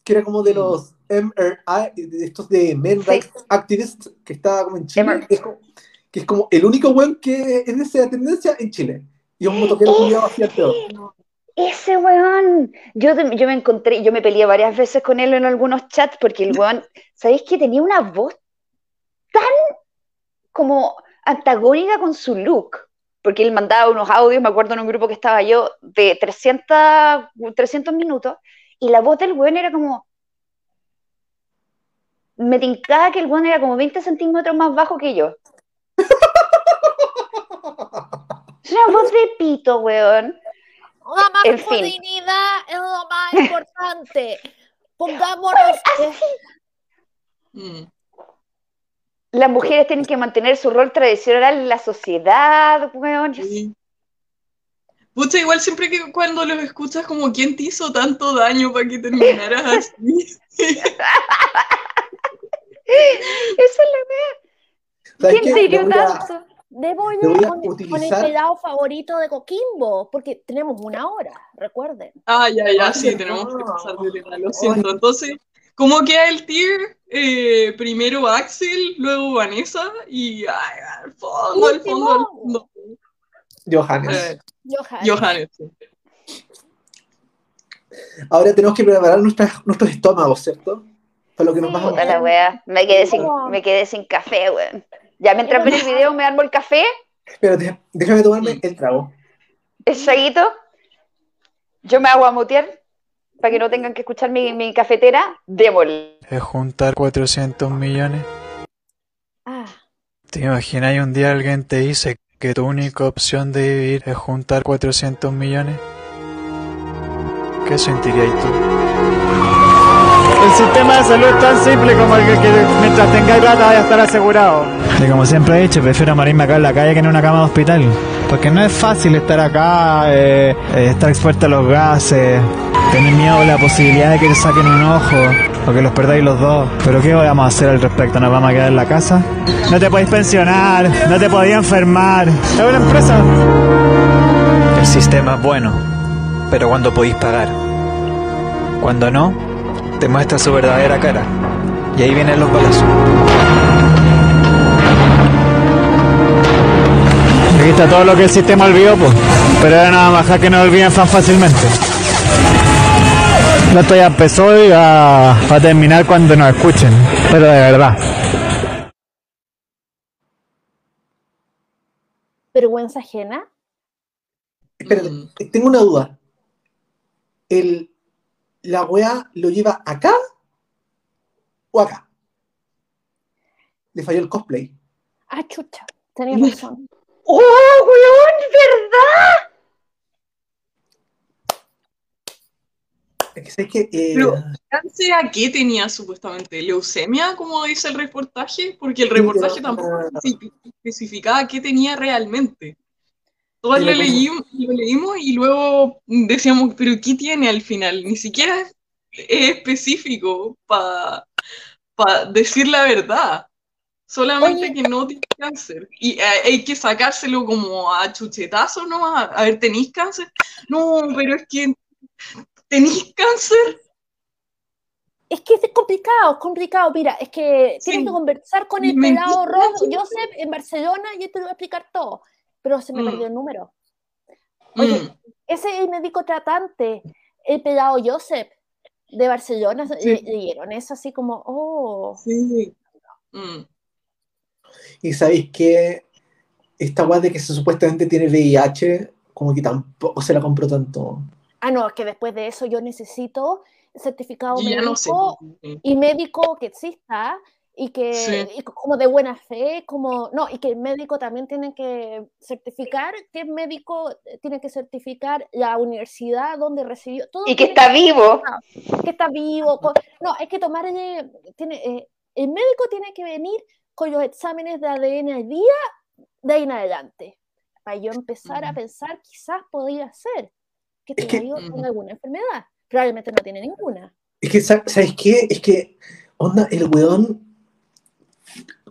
que era como de los... M R I, de estos de Men Rights sí. Activist, que está como en Chile, que es como, que es como el único weón que es de esa tendencia en Chile. Y un motoquero culiado hacia el peor. Ese weón, yo, yo me encontré, yo me peleé varias veces con él en algunos chats, porque el weón, ¿sabéis que tenía una voz tan como antagónica con su look? Porque él mandaba unos audios, me acuerdo en un grupo que estaba yo, de trescientos minutos, y la voz del weón era como... Me tincaba que el weón era como veinte centímetros más bajo que yo. Es una voz de pito, weón. La masculinidad es lo más importante. Pongámonos... Mm. Las mujeres tienen que mantener su rol tradicional en la sociedad, weón. Sí. Pucha, igual siempre que cuando los escuchas, como, ¿quién te hizo tanto daño para que terminaras así? Esa es la idea. ¿Quién te dio tanto? Debo ir con, utilizar... con el pelado favorito de Coquimbo, porque tenemos una hora, recuerden. Ah, ya, ya, sí, tenemos que pasar de tema, lo siento. Entonces, ¿cómo queda el tier? Eh, primero Axel, luego Vanessa y ay, al fondo, al fondo, al fondo. Johannes. Eh, Johannes. Johannes. Ahora tenemos que preparar nuestras, nuestros estómagos, ¿cierto? Lo que nos sí, puta la wea. Me quedé sin, me quedé sin café, weón. Ya mientras veo el video me armo el café. Espérate, déjame tomarme el trago. El traguito. Yo me hago a mutear para que no tengan que escuchar mi, mi cafetera. Démosle. Es juntar cuatrocientos millones. Ah. ¿Te imaginas un día alguien te dice que tu única opción de vivir es juntar cuatrocientos millones? ¿Qué sentirías tú? El sistema de salud es tan simple como el que, que mientras tengáis plata vaya a estar asegurado. Y como siempre he dicho, prefiero morirme acá en la calle que en una cama de hospital. Porque no es fácil estar acá, eh, estar expuesto a los gases, tener miedo a la posibilidad de que te saquen un ojo o que los perdáis los dos. Pero ¿qué vamos a hacer al respecto? ¿Nos vamos a quedar en la casa? No te podéis pensionar, no te podéis enfermar. Es una empresa. El sistema es bueno, pero cuando podéis pagar. Cuando no... te muestra su verdadera cara. Y ahí vienen los balazos. Aquí está todo lo que el sistema olvidó, pues. Pero era nada más que no olviden tan fácilmente. Esto ya empezó y va a terminar cuando nos escuchen. Pero de verdad. ¿Vergüenza ajena? Espérate, mm. tengo una duda. El, ¿La weá lo lleva acá o acá? Le falló el cosplay. Ah, chucha, tenía razón. ¡Oh, weón! ¿Verdad? Es que, eh... Pero ¿a qué tenía supuestamente? ¿Leucemia, como dice el reportaje? Porque el reportaje sí, tampoco no. especificaba qué tenía realmente. Todos sí, lo, no. leímos, lo leímos y luego decíamos, pero ¿qué tiene al final? Ni siquiera es específico para pa decir la verdad. Solamente Oye. que no tiene cáncer. Y hay que sacárselo como a chuchetazo, ¿no? A, a ver, ¿tenéis cáncer? No, pero es que... ¿Tenís cáncer? Es que es complicado, es complicado. Mira, es que sí. tienes que conversar con el pelado rojo, Josep, en Barcelona, y él te lo va a explicar todo. Pero se me mm. perdió el número. Oye, mm. ese es el médico tratante, el pelado Josep, de Barcelona, sí. leyeron eso así como, oh. Sí. Mm. Y sabéis que esta guay de que se supuestamente tiene V I H, como que tampoco se la compró tanto. Ah, no, es que después de eso yo necesito certificado ya médico no sé. y médico que exista y que sí. y como de buena fe, como no, y que el médico también tiene que certificar, que el médico tiene que certificar la universidad donde recibió todo y que está que, vivo, no, que está vivo, con, no, es que tomar el, tiene, eh, el médico tiene que venir con los exámenes de A D N al día de ahí en adelante para yo empezar uh-huh. a pensar quizás podría ser. Que te es que, digo, ¿tiene alguna enfermedad? Probablemente no tiene ninguna. Es que, ¿sabes qué? Es que, onda, el weón...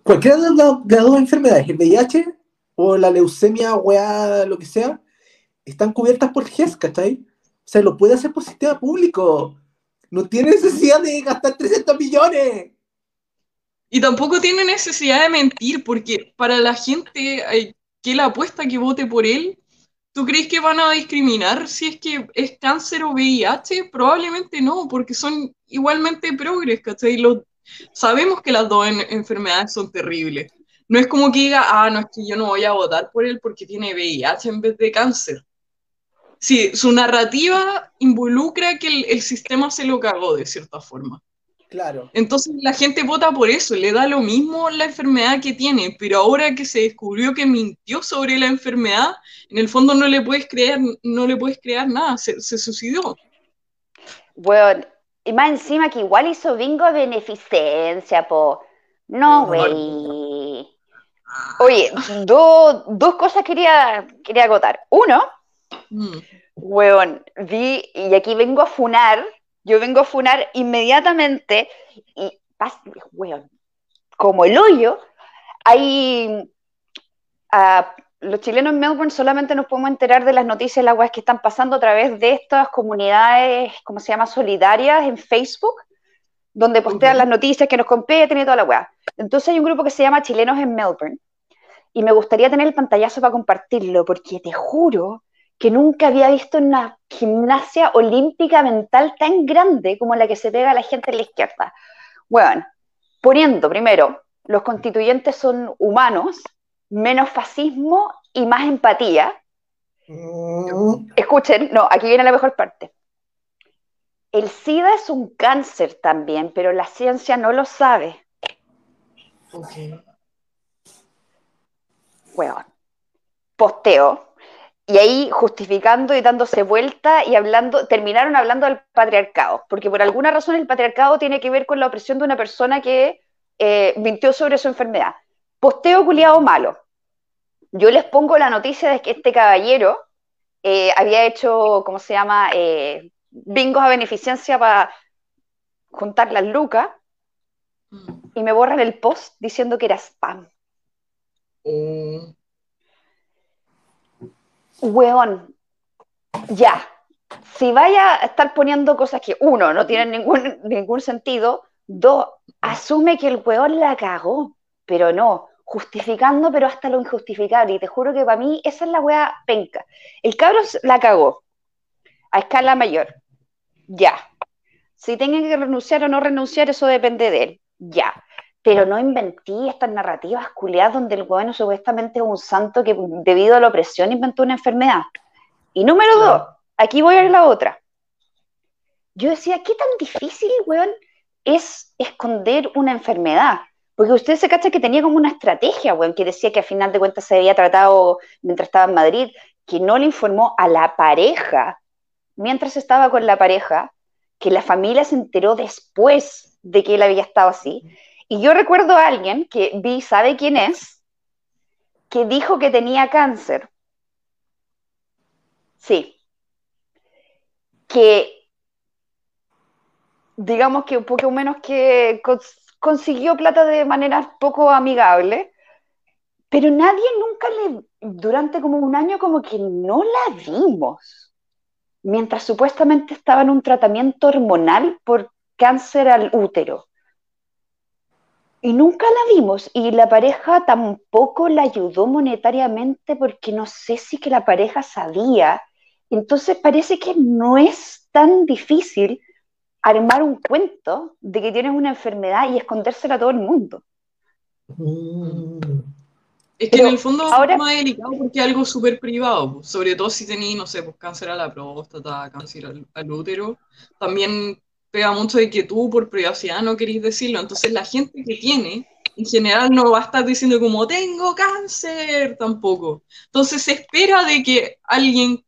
Cualquiera de las, de las dos enfermedades, el V I H o la leucemia, weá, lo que sea, están cubiertas por G E S, ¿cachai? O sea, lo puede hacer por sistema público. No tiene necesidad de gastar trescientos millones. Y tampoco tiene necesidad de mentir, porque para la gente que la apuesta que vote por él, ¿tú crees que van a discriminar si es que es cáncer o V I H? Probablemente no, porque son igualmente progres, ¿cachai? Los, sabemos que las dos en, enfermedades son terribles. No es como que diga, ah, no, es que yo no voy a votar por él porque tiene V I H en vez de cáncer. Sí, su narrativa involucra que el, el sistema se lo cagó de cierta forma. Claro. Entonces la gente vota por eso, le da lo mismo la enfermedad que tiene, pero ahora que se descubrió que mintió sobre la enfermedad, en el fondo no le puedes creer, no le puedes creer nada, se, se suicidó. Bueno, y más encima que igual hizo bingo de beneficencia, po. No, güey. Oye, do, dos cosas quería, quería agotar. Uno, mm. weón, vi, y aquí vengo a funar. Yo vengo a funar inmediatamente y, weón, como el hoyo, hay, uh, los chilenos en Melbourne solamente nos podemos enterar de las noticias, las weas que están pasando a través de estas comunidades, ¿cómo se llama?, solidarias en Facebook, donde postean las noticias que nos competen y toda la wea. Entonces hay un grupo que se llama Chilenos en Melbourne y me gustaría tener el pantallazo para compartirlo, porque te juro que nunca había visto una gimnasia olímpica mental tan grande como la que se pega a la gente de la izquierda. Bueno, poniendo primero, los constituyentes son humanos, menos fascismo y más empatía. Mm. Escuchen, no, aquí viene la mejor parte. El SIDA es un cáncer también, pero la ciencia no lo sabe. Okay. Bueno, posteo. Y ahí justificando y dándose vuelta y hablando, terminaron hablando del patriarcado, porque por alguna razón el patriarcado tiene que ver con la opresión de una persona que eh, mintió sobre su enfermedad. Posteo culiado malo. Yo les pongo la noticia de que este caballero eh, había hecho, ¿cómo se llama?, eh, bingos a beneficencia para juntar las lucas, y me borran el post diciendo que era spam. Mm. Weón, ya, si vaya a estar poniendo cosas que, uno, no tienen ningún, ningún sentido, dos, asume que el weón la cagó, pero no, justificando, pero hasta lo injustificable, y te juro que para mí esa es la wea penca. El cabrón la cagó, a escala mayor, ya. Si tenga que renunciar o no renunciar, eso depende de él, ya. Pero no inventé estas narrativas culiadas donde el gobierno supuestamente es un santo que debido a la opresión inventó una enfermedad. Y número no. dos, aquí voy a ver la otra. Yo decía, ¿qué tan difícil, weón, es esconder una enfermedad? Porque usted se cacha que tenía como una estrategia, weón, que decía que a final de cuentas se había tratado mientras estaba en Madrid, que no le informó a la pareja, mientras estaba con la pareja, que la familia se enteró después de que él había estado así. Y yo recuerdo a alguien que vi, sabe quién es, que dijo que tenía cáncer. Sí. Que, digamos que un poco menos que consiguió plata de manera poco amigable, pero nadie nunca le, durante como un año como que no la vimos, mientras supuestamente estaba en un tratamiento hormonal por cáncer al útero. Y nunca la vimos, y la pareja tampoco la ayudó monetariamente porque no sé si que la pareja sabía. Entonces parece que no es tan difícil armar un cuento de que tienes una enfermedad y escondérsela a todo el mundo. Mm. Es que pero en el fondo ahora, es más delicado porque es algo súper privado, sobre todo si tenés, no sé, pues cáncer a la próstata, cáncer al, al útero, también pega mucho de que tú por privacidad no querís decirlo, entonces la gente que tiene, en general no va a estar diciendo como, tengo cáncer, tampoco. Entonces se espera de que alguien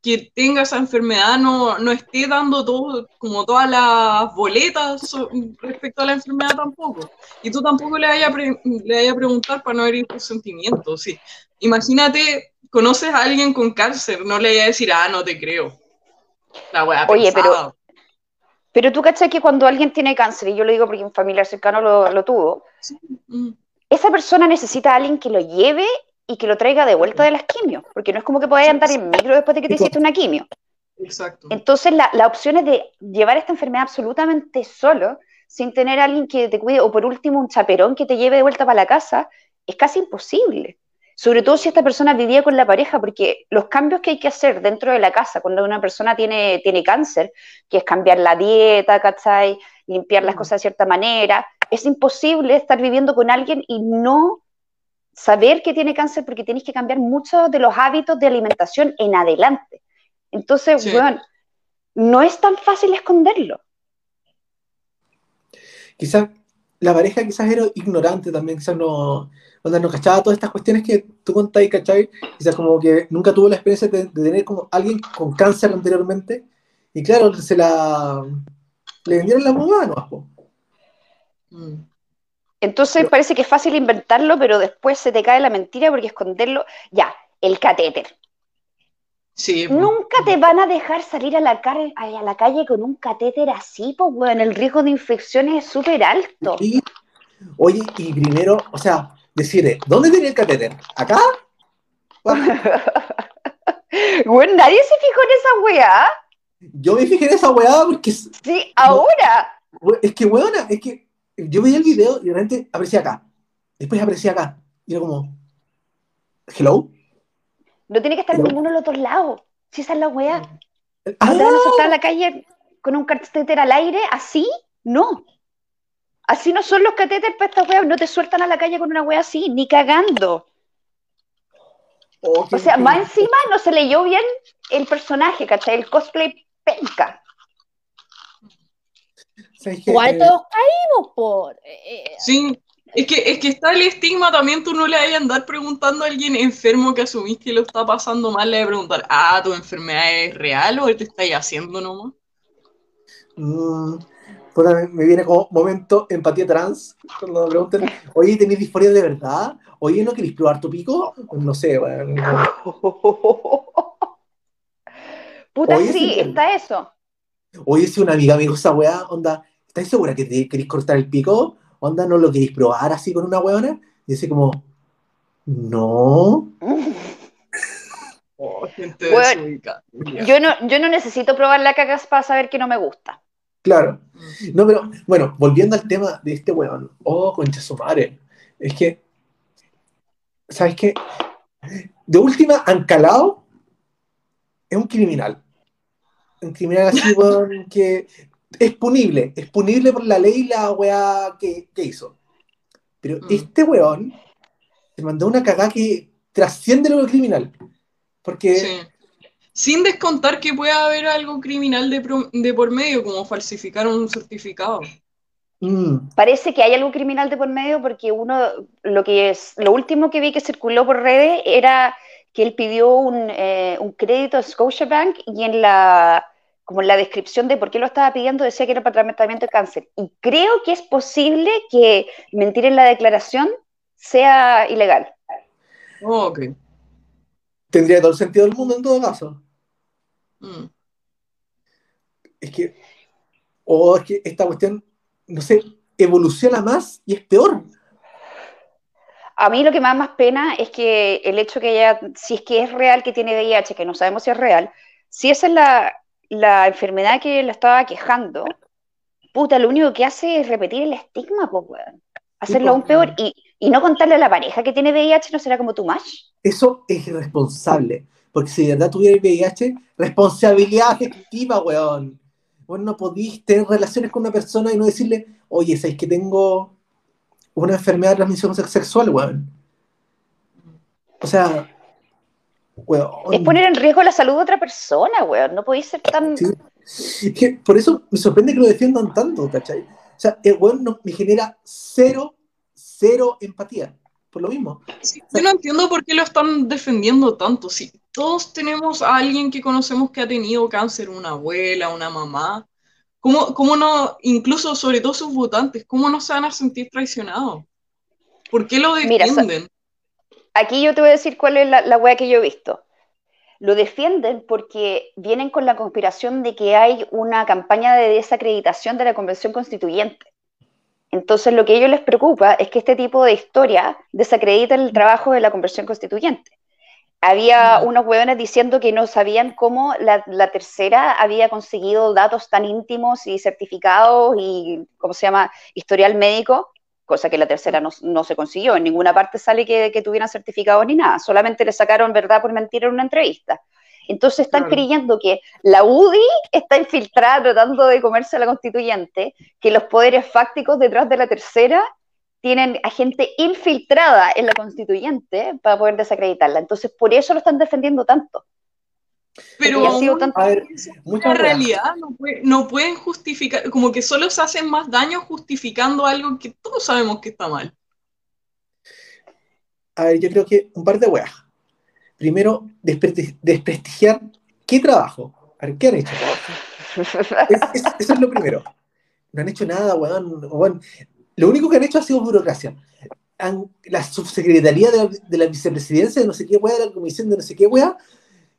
que tenga esa enfermedad no, no esté dando todo, como todas las boletas respecto a la enfermedad tampoco. Y tú tampoco le vayas a, pre le vayas a preguntar para no herir tus sentimientos. Sí. Imagínate, conoces a alguien con cáncer, no le vayas a decir, ah, no te creo. La wea Oye, pensada. pero, pero tú cachas que cuando alguien tiene cáncer, y yo lo digo porque un familiar cercano lo, lo tuvo, sí. mm. esa persona necesita a alguien que lo lleve y que lo traiga de vuelta de las quimios, porque no es como que podáis andar en micro después de que te hiciste una quimio. Exacto. Entonces la, la opción es de llevar esta enfermedad absolutamente solo, sin tener a alguien que te cuide, o por último un chaperón que te lleve de vuelta para la casa, es casi imposible. Sobre todo si esta persona vivía con la pareja, porque los cambios que hay que hacer dentro de la casa cuando una persona tiene, tiene cáncer, que es cambiar la dieta, ¿cachai? Limpiar las cosas de cierta manera, es imposible estar viviendo con alguien y no saber que tiene cáncer, porque tienes que cambiar muchos de los hábitos de alimentación en adelante. Entonces, sí. bueno, no es tan fácil esconderlo. Quizás la pareja quizás era ignorante también, quizás no, no, no cachaba todas estas cuestiones que tú contás y cachai, quizás como que nunca tuvo la experiencia de, de tener como alguien con cáncer anteriormente, y claro, se la... le vendieron la moda, ¿no? Mm. Entonces parece que es fácil inventarlo, pero después se te cae la mentira porque esconderlo... Ya, el catéter. Sí. Nunca te van a dejar salir a la, a la calle con un catéter así, pues, bueno, el riesgo de infecciones es súper alto. Y, oye, y primero, o sea, decirle, ¿dónde tiene el catéter? ¿Acá? Bueno, nadie se fijó en esa weá. Yo me fijé en esa weá porque... Sí, ahora. Es que, weona, es que... Yo veía el video y realmente aparecía acá. Después aparecía acá. Y era como... ¿Hello? No tiene que estar Hello. ninguno de los dos lados. Si esa es la weá. Ah, ¿no te van a soltar a la calle con un catéter al aire? ¿Así? No. Así no son los catéteres para estas weas. No te sueltan a la calle con una wea así. Ni cagando. Oh, o sea, más encima no se leyó bien el personaje, ¿cachai? El cosplay penca. Igual todos caímos por... Eh, sí, es que, es que está el estigma también, tú no le vayas a andar preguntando a alguien enfermo que asumís que lo está pasando mal, le vas a preguntar, ah, ¿tu enfermedad es real o te estáis haciendo nomás? Mm, pues me viene como momento empatía trans, cuando me preguntan, oye, ¿tenés disforia de verdad? Oye, ¿no querés probar tu pico? No sé, bueno... Puta, oye, sí, es está eso. Oye, si una amiga me dijo esa weá, onda, ¿estás segura que te queréis cortar el pico? Onda, ¿no lo queréis probar así con una weona? Y dice como, no. Oh, gente bueno, yo no, yo no necesito probar la caca para saber que no me gusta. Claro. No, pero, bueno, volviendo al tema de este weón. Oh, concha su madre. Es que, ¿sabes qué? De última, Ancalao es un criminal. Un criminal así, weón, que es punible, es punible por la ley la weá que, que hizo. Pero mm. este weón se mandó una cagada que trasciende lo criminal. Porque sí. Sin descontar que pueda haber algo criminal de, pro, de por medio, como falsificar un certificado. Mm. Parece que hay algo criminal de por medio porque uno, lo que es, lo último que vi que circuló por redes era que él pidió un, eh, un crédito a Scotiabank y en la, como en la descripción de por qué lo estaba pidiendo decía que era para tratamiento de cáncer. Y creo que es posible que mentir en la declaración sea ilegal. Oh, ok. Tendría todo el sentido del mundo en todo caso. Mm. Es que, o oh, es que esta cuestión, no sé, evoluciona más y es peor. A mí lo que me da más pena es que el hecho que ella, si es que es real que tiene V I H, que no sabemos si es real, si esa es la, la enfermedad que la estaba quejando, puta, lo único que hace es repetir el estigma, pues, weón. Hacerlo aún peor y, y no contarle a la pareja que tiene V I H, ¿no será como too much? Eso es irresponsable, porque si de verdad tuviera el V I H, responsabilidad efectiva, weón. Vos no podís tener relaciones con una persona y no decirle, oye, ¿sabes que tengo una enfermedad de transmisión sexual, weón? O sea, weón. Es poner en riesgo la salud de otra persona, weón. No podís ser tan... Sí. Es que por eso me sorprende que lo defiendan tanto, ¿cachai? O sea, el weón no, me genera cero, cero empatía. Por lo mismo. Sí, yo no entiendo por qué lo están defendiendo tanto. Si todos tenemos a alguien que conocemos que ha tenido cáncer, una abuela, una mamá, ¿cómo, cómo no, incluso sobre todo sus votantes, cómo no se van a sentir traicionados? ¿Por qué lo defienden? Mira, aquí yo te voy a decir cuál es la, la wea que yo he visto. Lo defienden porque vienen con la conspiración de que hay una campaña de desacreditación de la Convención Constituyente. Entonces lo que a ellos les preocupa es que este tipo de historia desacredita el trabajo de la Convención Constituyente. Había unos hueones diciendo que no sabían cómo la, la tercera había conseguido datos tan íntimos y certificados y, ¿cómo se llama?, historial médico, cosa que la tercera no, no se consiguió. En ninguna parte sale que, que tuvieran certificados ni nada, solamente le sacaron verdad por mentira en una entrevista. Entonces están creyendo que la U D I está infiltrada tratando de comerse a la constituyente, que los poderes fácticos detrás de la tercera tienen a gente infiltrada en la constituyente para poder desacreditarla. Entonces por eso lo están defendiendo tanto. Pero ha sido tanto... A ver, mucha realidad no, puede, no pueden justificar, como que solo se hacen más daño justificando algo que todos sabemos que está mal. A ver, yo creo que un par de weas. Primero, desprestigiar qué trabajo. A ver, ¿qué han hecho? Es, es, eso es lo primero. No han hecho nada, weón, weón. Lo único que han hecho ha sido burocracia. Han, la subsecretaría de la, de la vicepresidencia de no sé qué weá, de la comisión de no sé qué weá,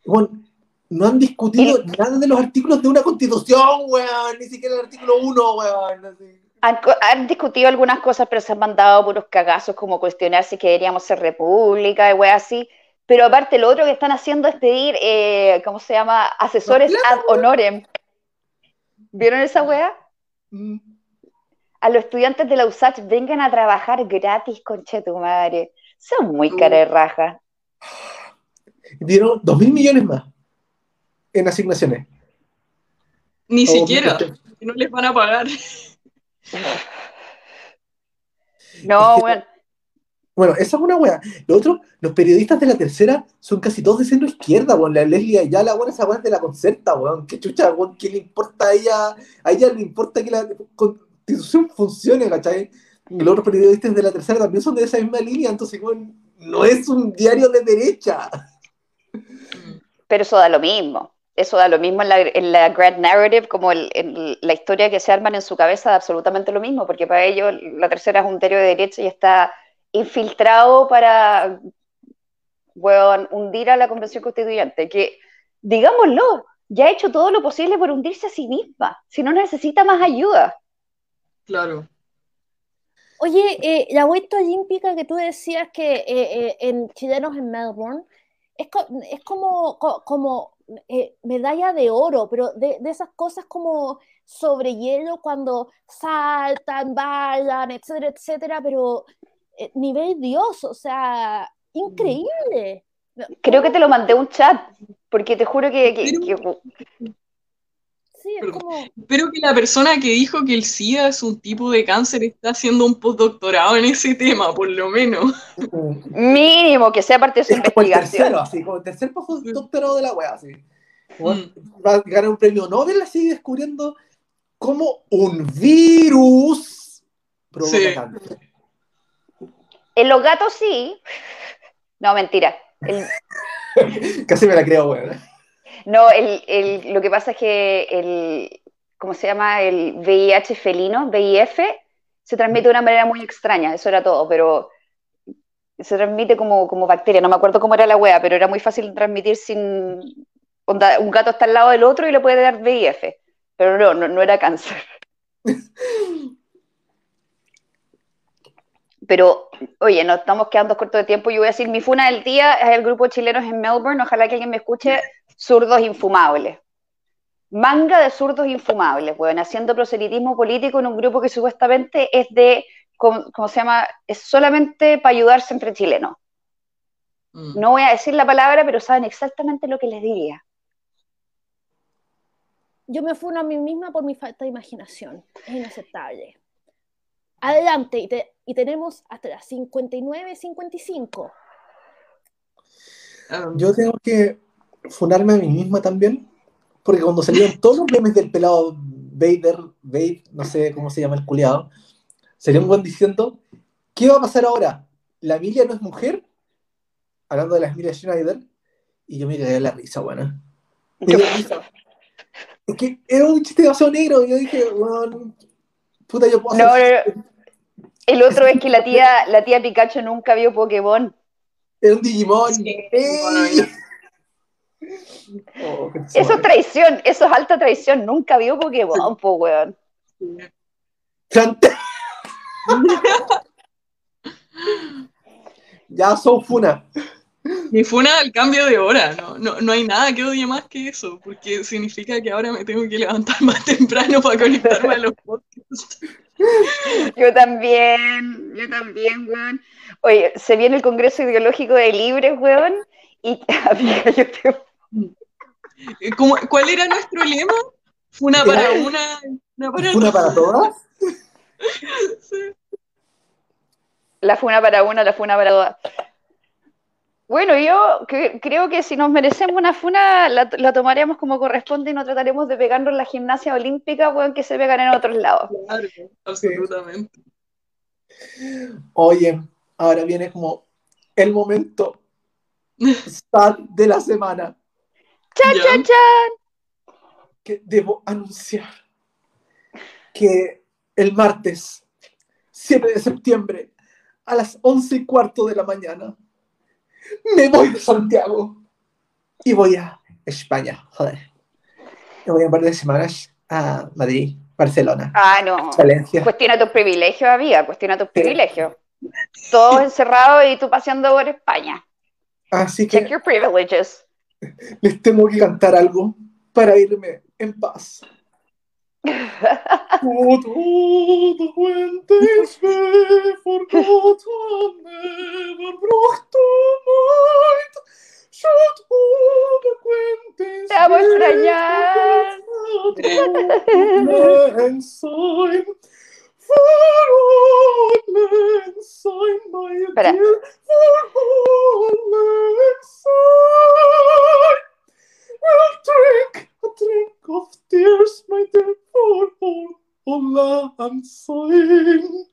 weón, no han discutido ¿Y? nada de los artículos de una constitución, weón, ni siquiera el artículo uno, weón. No sé. Han, han discutido algunas cosas, pero se han mandado puros cagazos como cuestionar si queríamos ser república y weá así. Pero aparte, lo otro que están haciendo es pedir, eh, ¿cómo se llama?, asesores ad honorem. ¿Vieron esa weá? A los estudiantes de la U S A C vengan a trabajar gratis, conche tu madre. Son muy cara de raja. Dieron dos mil millones más en asignaciones. Ni o siquiera, no les van a pagar. No, bueno. Bueno, esa es una weá. Lo otro, los periodistas de la tercera son casi todos de centro izquierda, weón. La Leslie Ayala, weón, esa weá es de la Concerta, weón. Qué chucha, weón, ¿qué le importa a ella? A ella le importa que la constitución funcione, ¿cachai? Los otros periodistas de la tercera también son de esa misma línea, entonces, weón, no es un diario de derecha. Pero eso da lo mismo. Eso da lo mismo en la, en la grand narrative, como el, en la historia que se arman en su cabeza, da absolutamente lo mismo, porque para ellos la tercera es un diario de derecha y está infiltrado para, weón, hundir a la Convención Constituyente, que, digámoslo, ya ha hecho todo lo posible por hundirse a sí misma, si no necesita más ayuda. Claro. Oye, eh, la vuelta olímpica que tú decías que eh, eh, en chilenos en Melbourne, es, co es como, co como eh, medalla de oro, pero de, de esas cosas como sobre hielo, cuando saltan, bailan, etcétera, etcétera, pero... nivel Dios, o sea, increíble. Creo que te lo mandé un chat, porque te juro que... que, pero, que... Sí, es como... Espero que la persona que dijo que el SIDA es un tipo de cáncer está haciendo un postdoctorado en ese tema, por lo menos. Mínimo, que sea parte de su es investigación. Como el tercero, así, como el tercer postdoctorado de la wea, así. Bueno, mm. Va a ganar un premio Nobel así descubriendo cómo un virus provoca sí. cáncer. En los gatos sí. No, mentira. El... Casi me la creo, bueno. No, el, el, lo que pasa es que el, ¿cómo se llama? El V I H felino, V I F, se transmite de una manera muy extraña, eso era todo, pero se transmite como, como bacteria, no me acuerdo cómo era la wea, pero era muy fácil transmitir sin... Onda, un gato está al lado del otro y le puede dar V I F, pero no, no, no era cáncer. Pero, oye, nos estamos quedando cortos de tiempo. Yo voy a decir, mi funa del día es el grupo de chilenos en Melbourne, ojalá que alguien me escuche, zurdos infumables. Manga de zurdos infumables, bueno, haciendo proselitismo político en un grupo que supuestamente es de, ¿cómo, cómo se llama? Es solamente para ayudarse entre chilenos. Mm. No voy a decir la palabra, pero saben exactamente lo que les diría. Yo me funo a mí misma por mi falta de imaginación. Es inaceptable. Adelante, y, te, y tenemos hasta las cincuenta y nueve, cincuenta y cinco. Yo tengo que funarme a mí misma también, porque cuando salieron todos los memes del pelado Vader, Babe, no sé cómo se llama el culiado, salió un buen diciendo, ¿qué va a pasar ahora? ¿La Emilia no es mujer? Hablando de la Emilia Schneider, y yo me quedé la risa, bueno. ¿Qué pasó? Es que era un chiste de vaso negro, y yo dije, bueno... Puta, yo puedo no, hacer... no, no. El otro es que la tía, la tía Pikachu nunca vio Pokémon. Es un Digimon. Sí. Oh, eso es traición, eso es alta traición. Nunca vio Pokémon, sí. Po, weón. Ya son funa. Mi funa al cambio de hora, no, no, no hay nada que odie más que eso, porque significa que ahora me tengo que levantar más temprano para conectarme a los podcasts. Yo también, yo también, weón. Oye, se viene el Congreso Ideológico de Libres, weón, y amiga, yo te... ¿Cómo, ¿Cuál era nuestro lema? ¿Una para una? ¿Una para, ¿Una para todas? Sí. La funa para una, la funa para todas. Bueno, yo que, creo que si nos merecemos una funa, la, la tomaremos como corresponde y no trataremos de pegarnos en la gimnasia olímpica, bueno, que se pegan en otros lados. Claro, absolutamente. Oye, ahora viene como el momento sad de la semana. ¡Chan, chan, chan! Que debo anunciar que el martes siete de septiembre a las once y cuarto de la mañana me voy de Santiago y voy a España, joder. Me voy a un par de semanas a Madrid, Barcelona. Ah, no. Valencia. Cuestiona tus privilegios, amiga, cuestiona tus privilegios. Sí. Todos encerrados y tú paseando por España. Así que... Check your privileges. Les tengo que cantar algo para irme en paz. Te amo extrañar. Espera. I'll drink a drink of tears, my dear, for all, all I'm saying.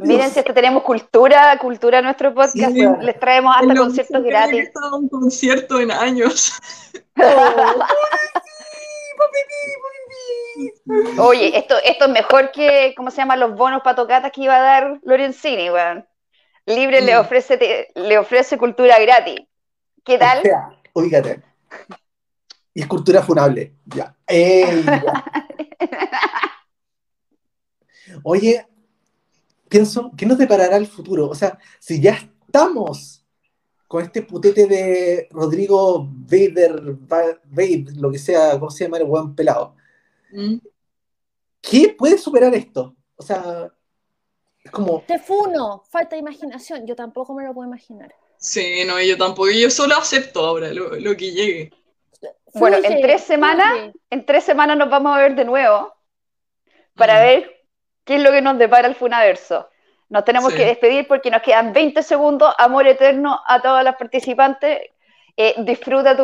Miren si hasta tenemos cultura, cultura en nuestro podcast, sí. Les traemos hasta en conciertos gratis. He estado en un concierto en años. Oh. Oye, esto, esto es mejor que, ¿cómo se llaman los bonos para tocatas que iba a dar Lorenzini, weón? Libre mm. le, ofrece, te, le ofrece cultura gratis. ¿Qué tal? Oígate. Y es cultura funable. Ya. Ey, ya. Oye, pienso, ¿qué nos deparará el futuro? O sea, si ya estamos con este putete de Rodrigo Bader, Babe, lo que sea, ¿cómo se llama el buen pelado? ¿Mm? ¿Qué puede superar esto? O sea, es como... Te funo, falta de imaginación. Yo tampoco me lo puedo imaginar. Sí, no, yo tampoco. Yo solo acepto ahora lo, lo que llegue. Bueno, en tres semanas, en tres semanas nos vamos a ver de nuevo para mm. ver qué es lo que nos depara el Funaverso. Nos tenemos sí. que despedir porque nos quedan veinte segundos. Amor eterno a todas las participantes. Eh, disfruta tu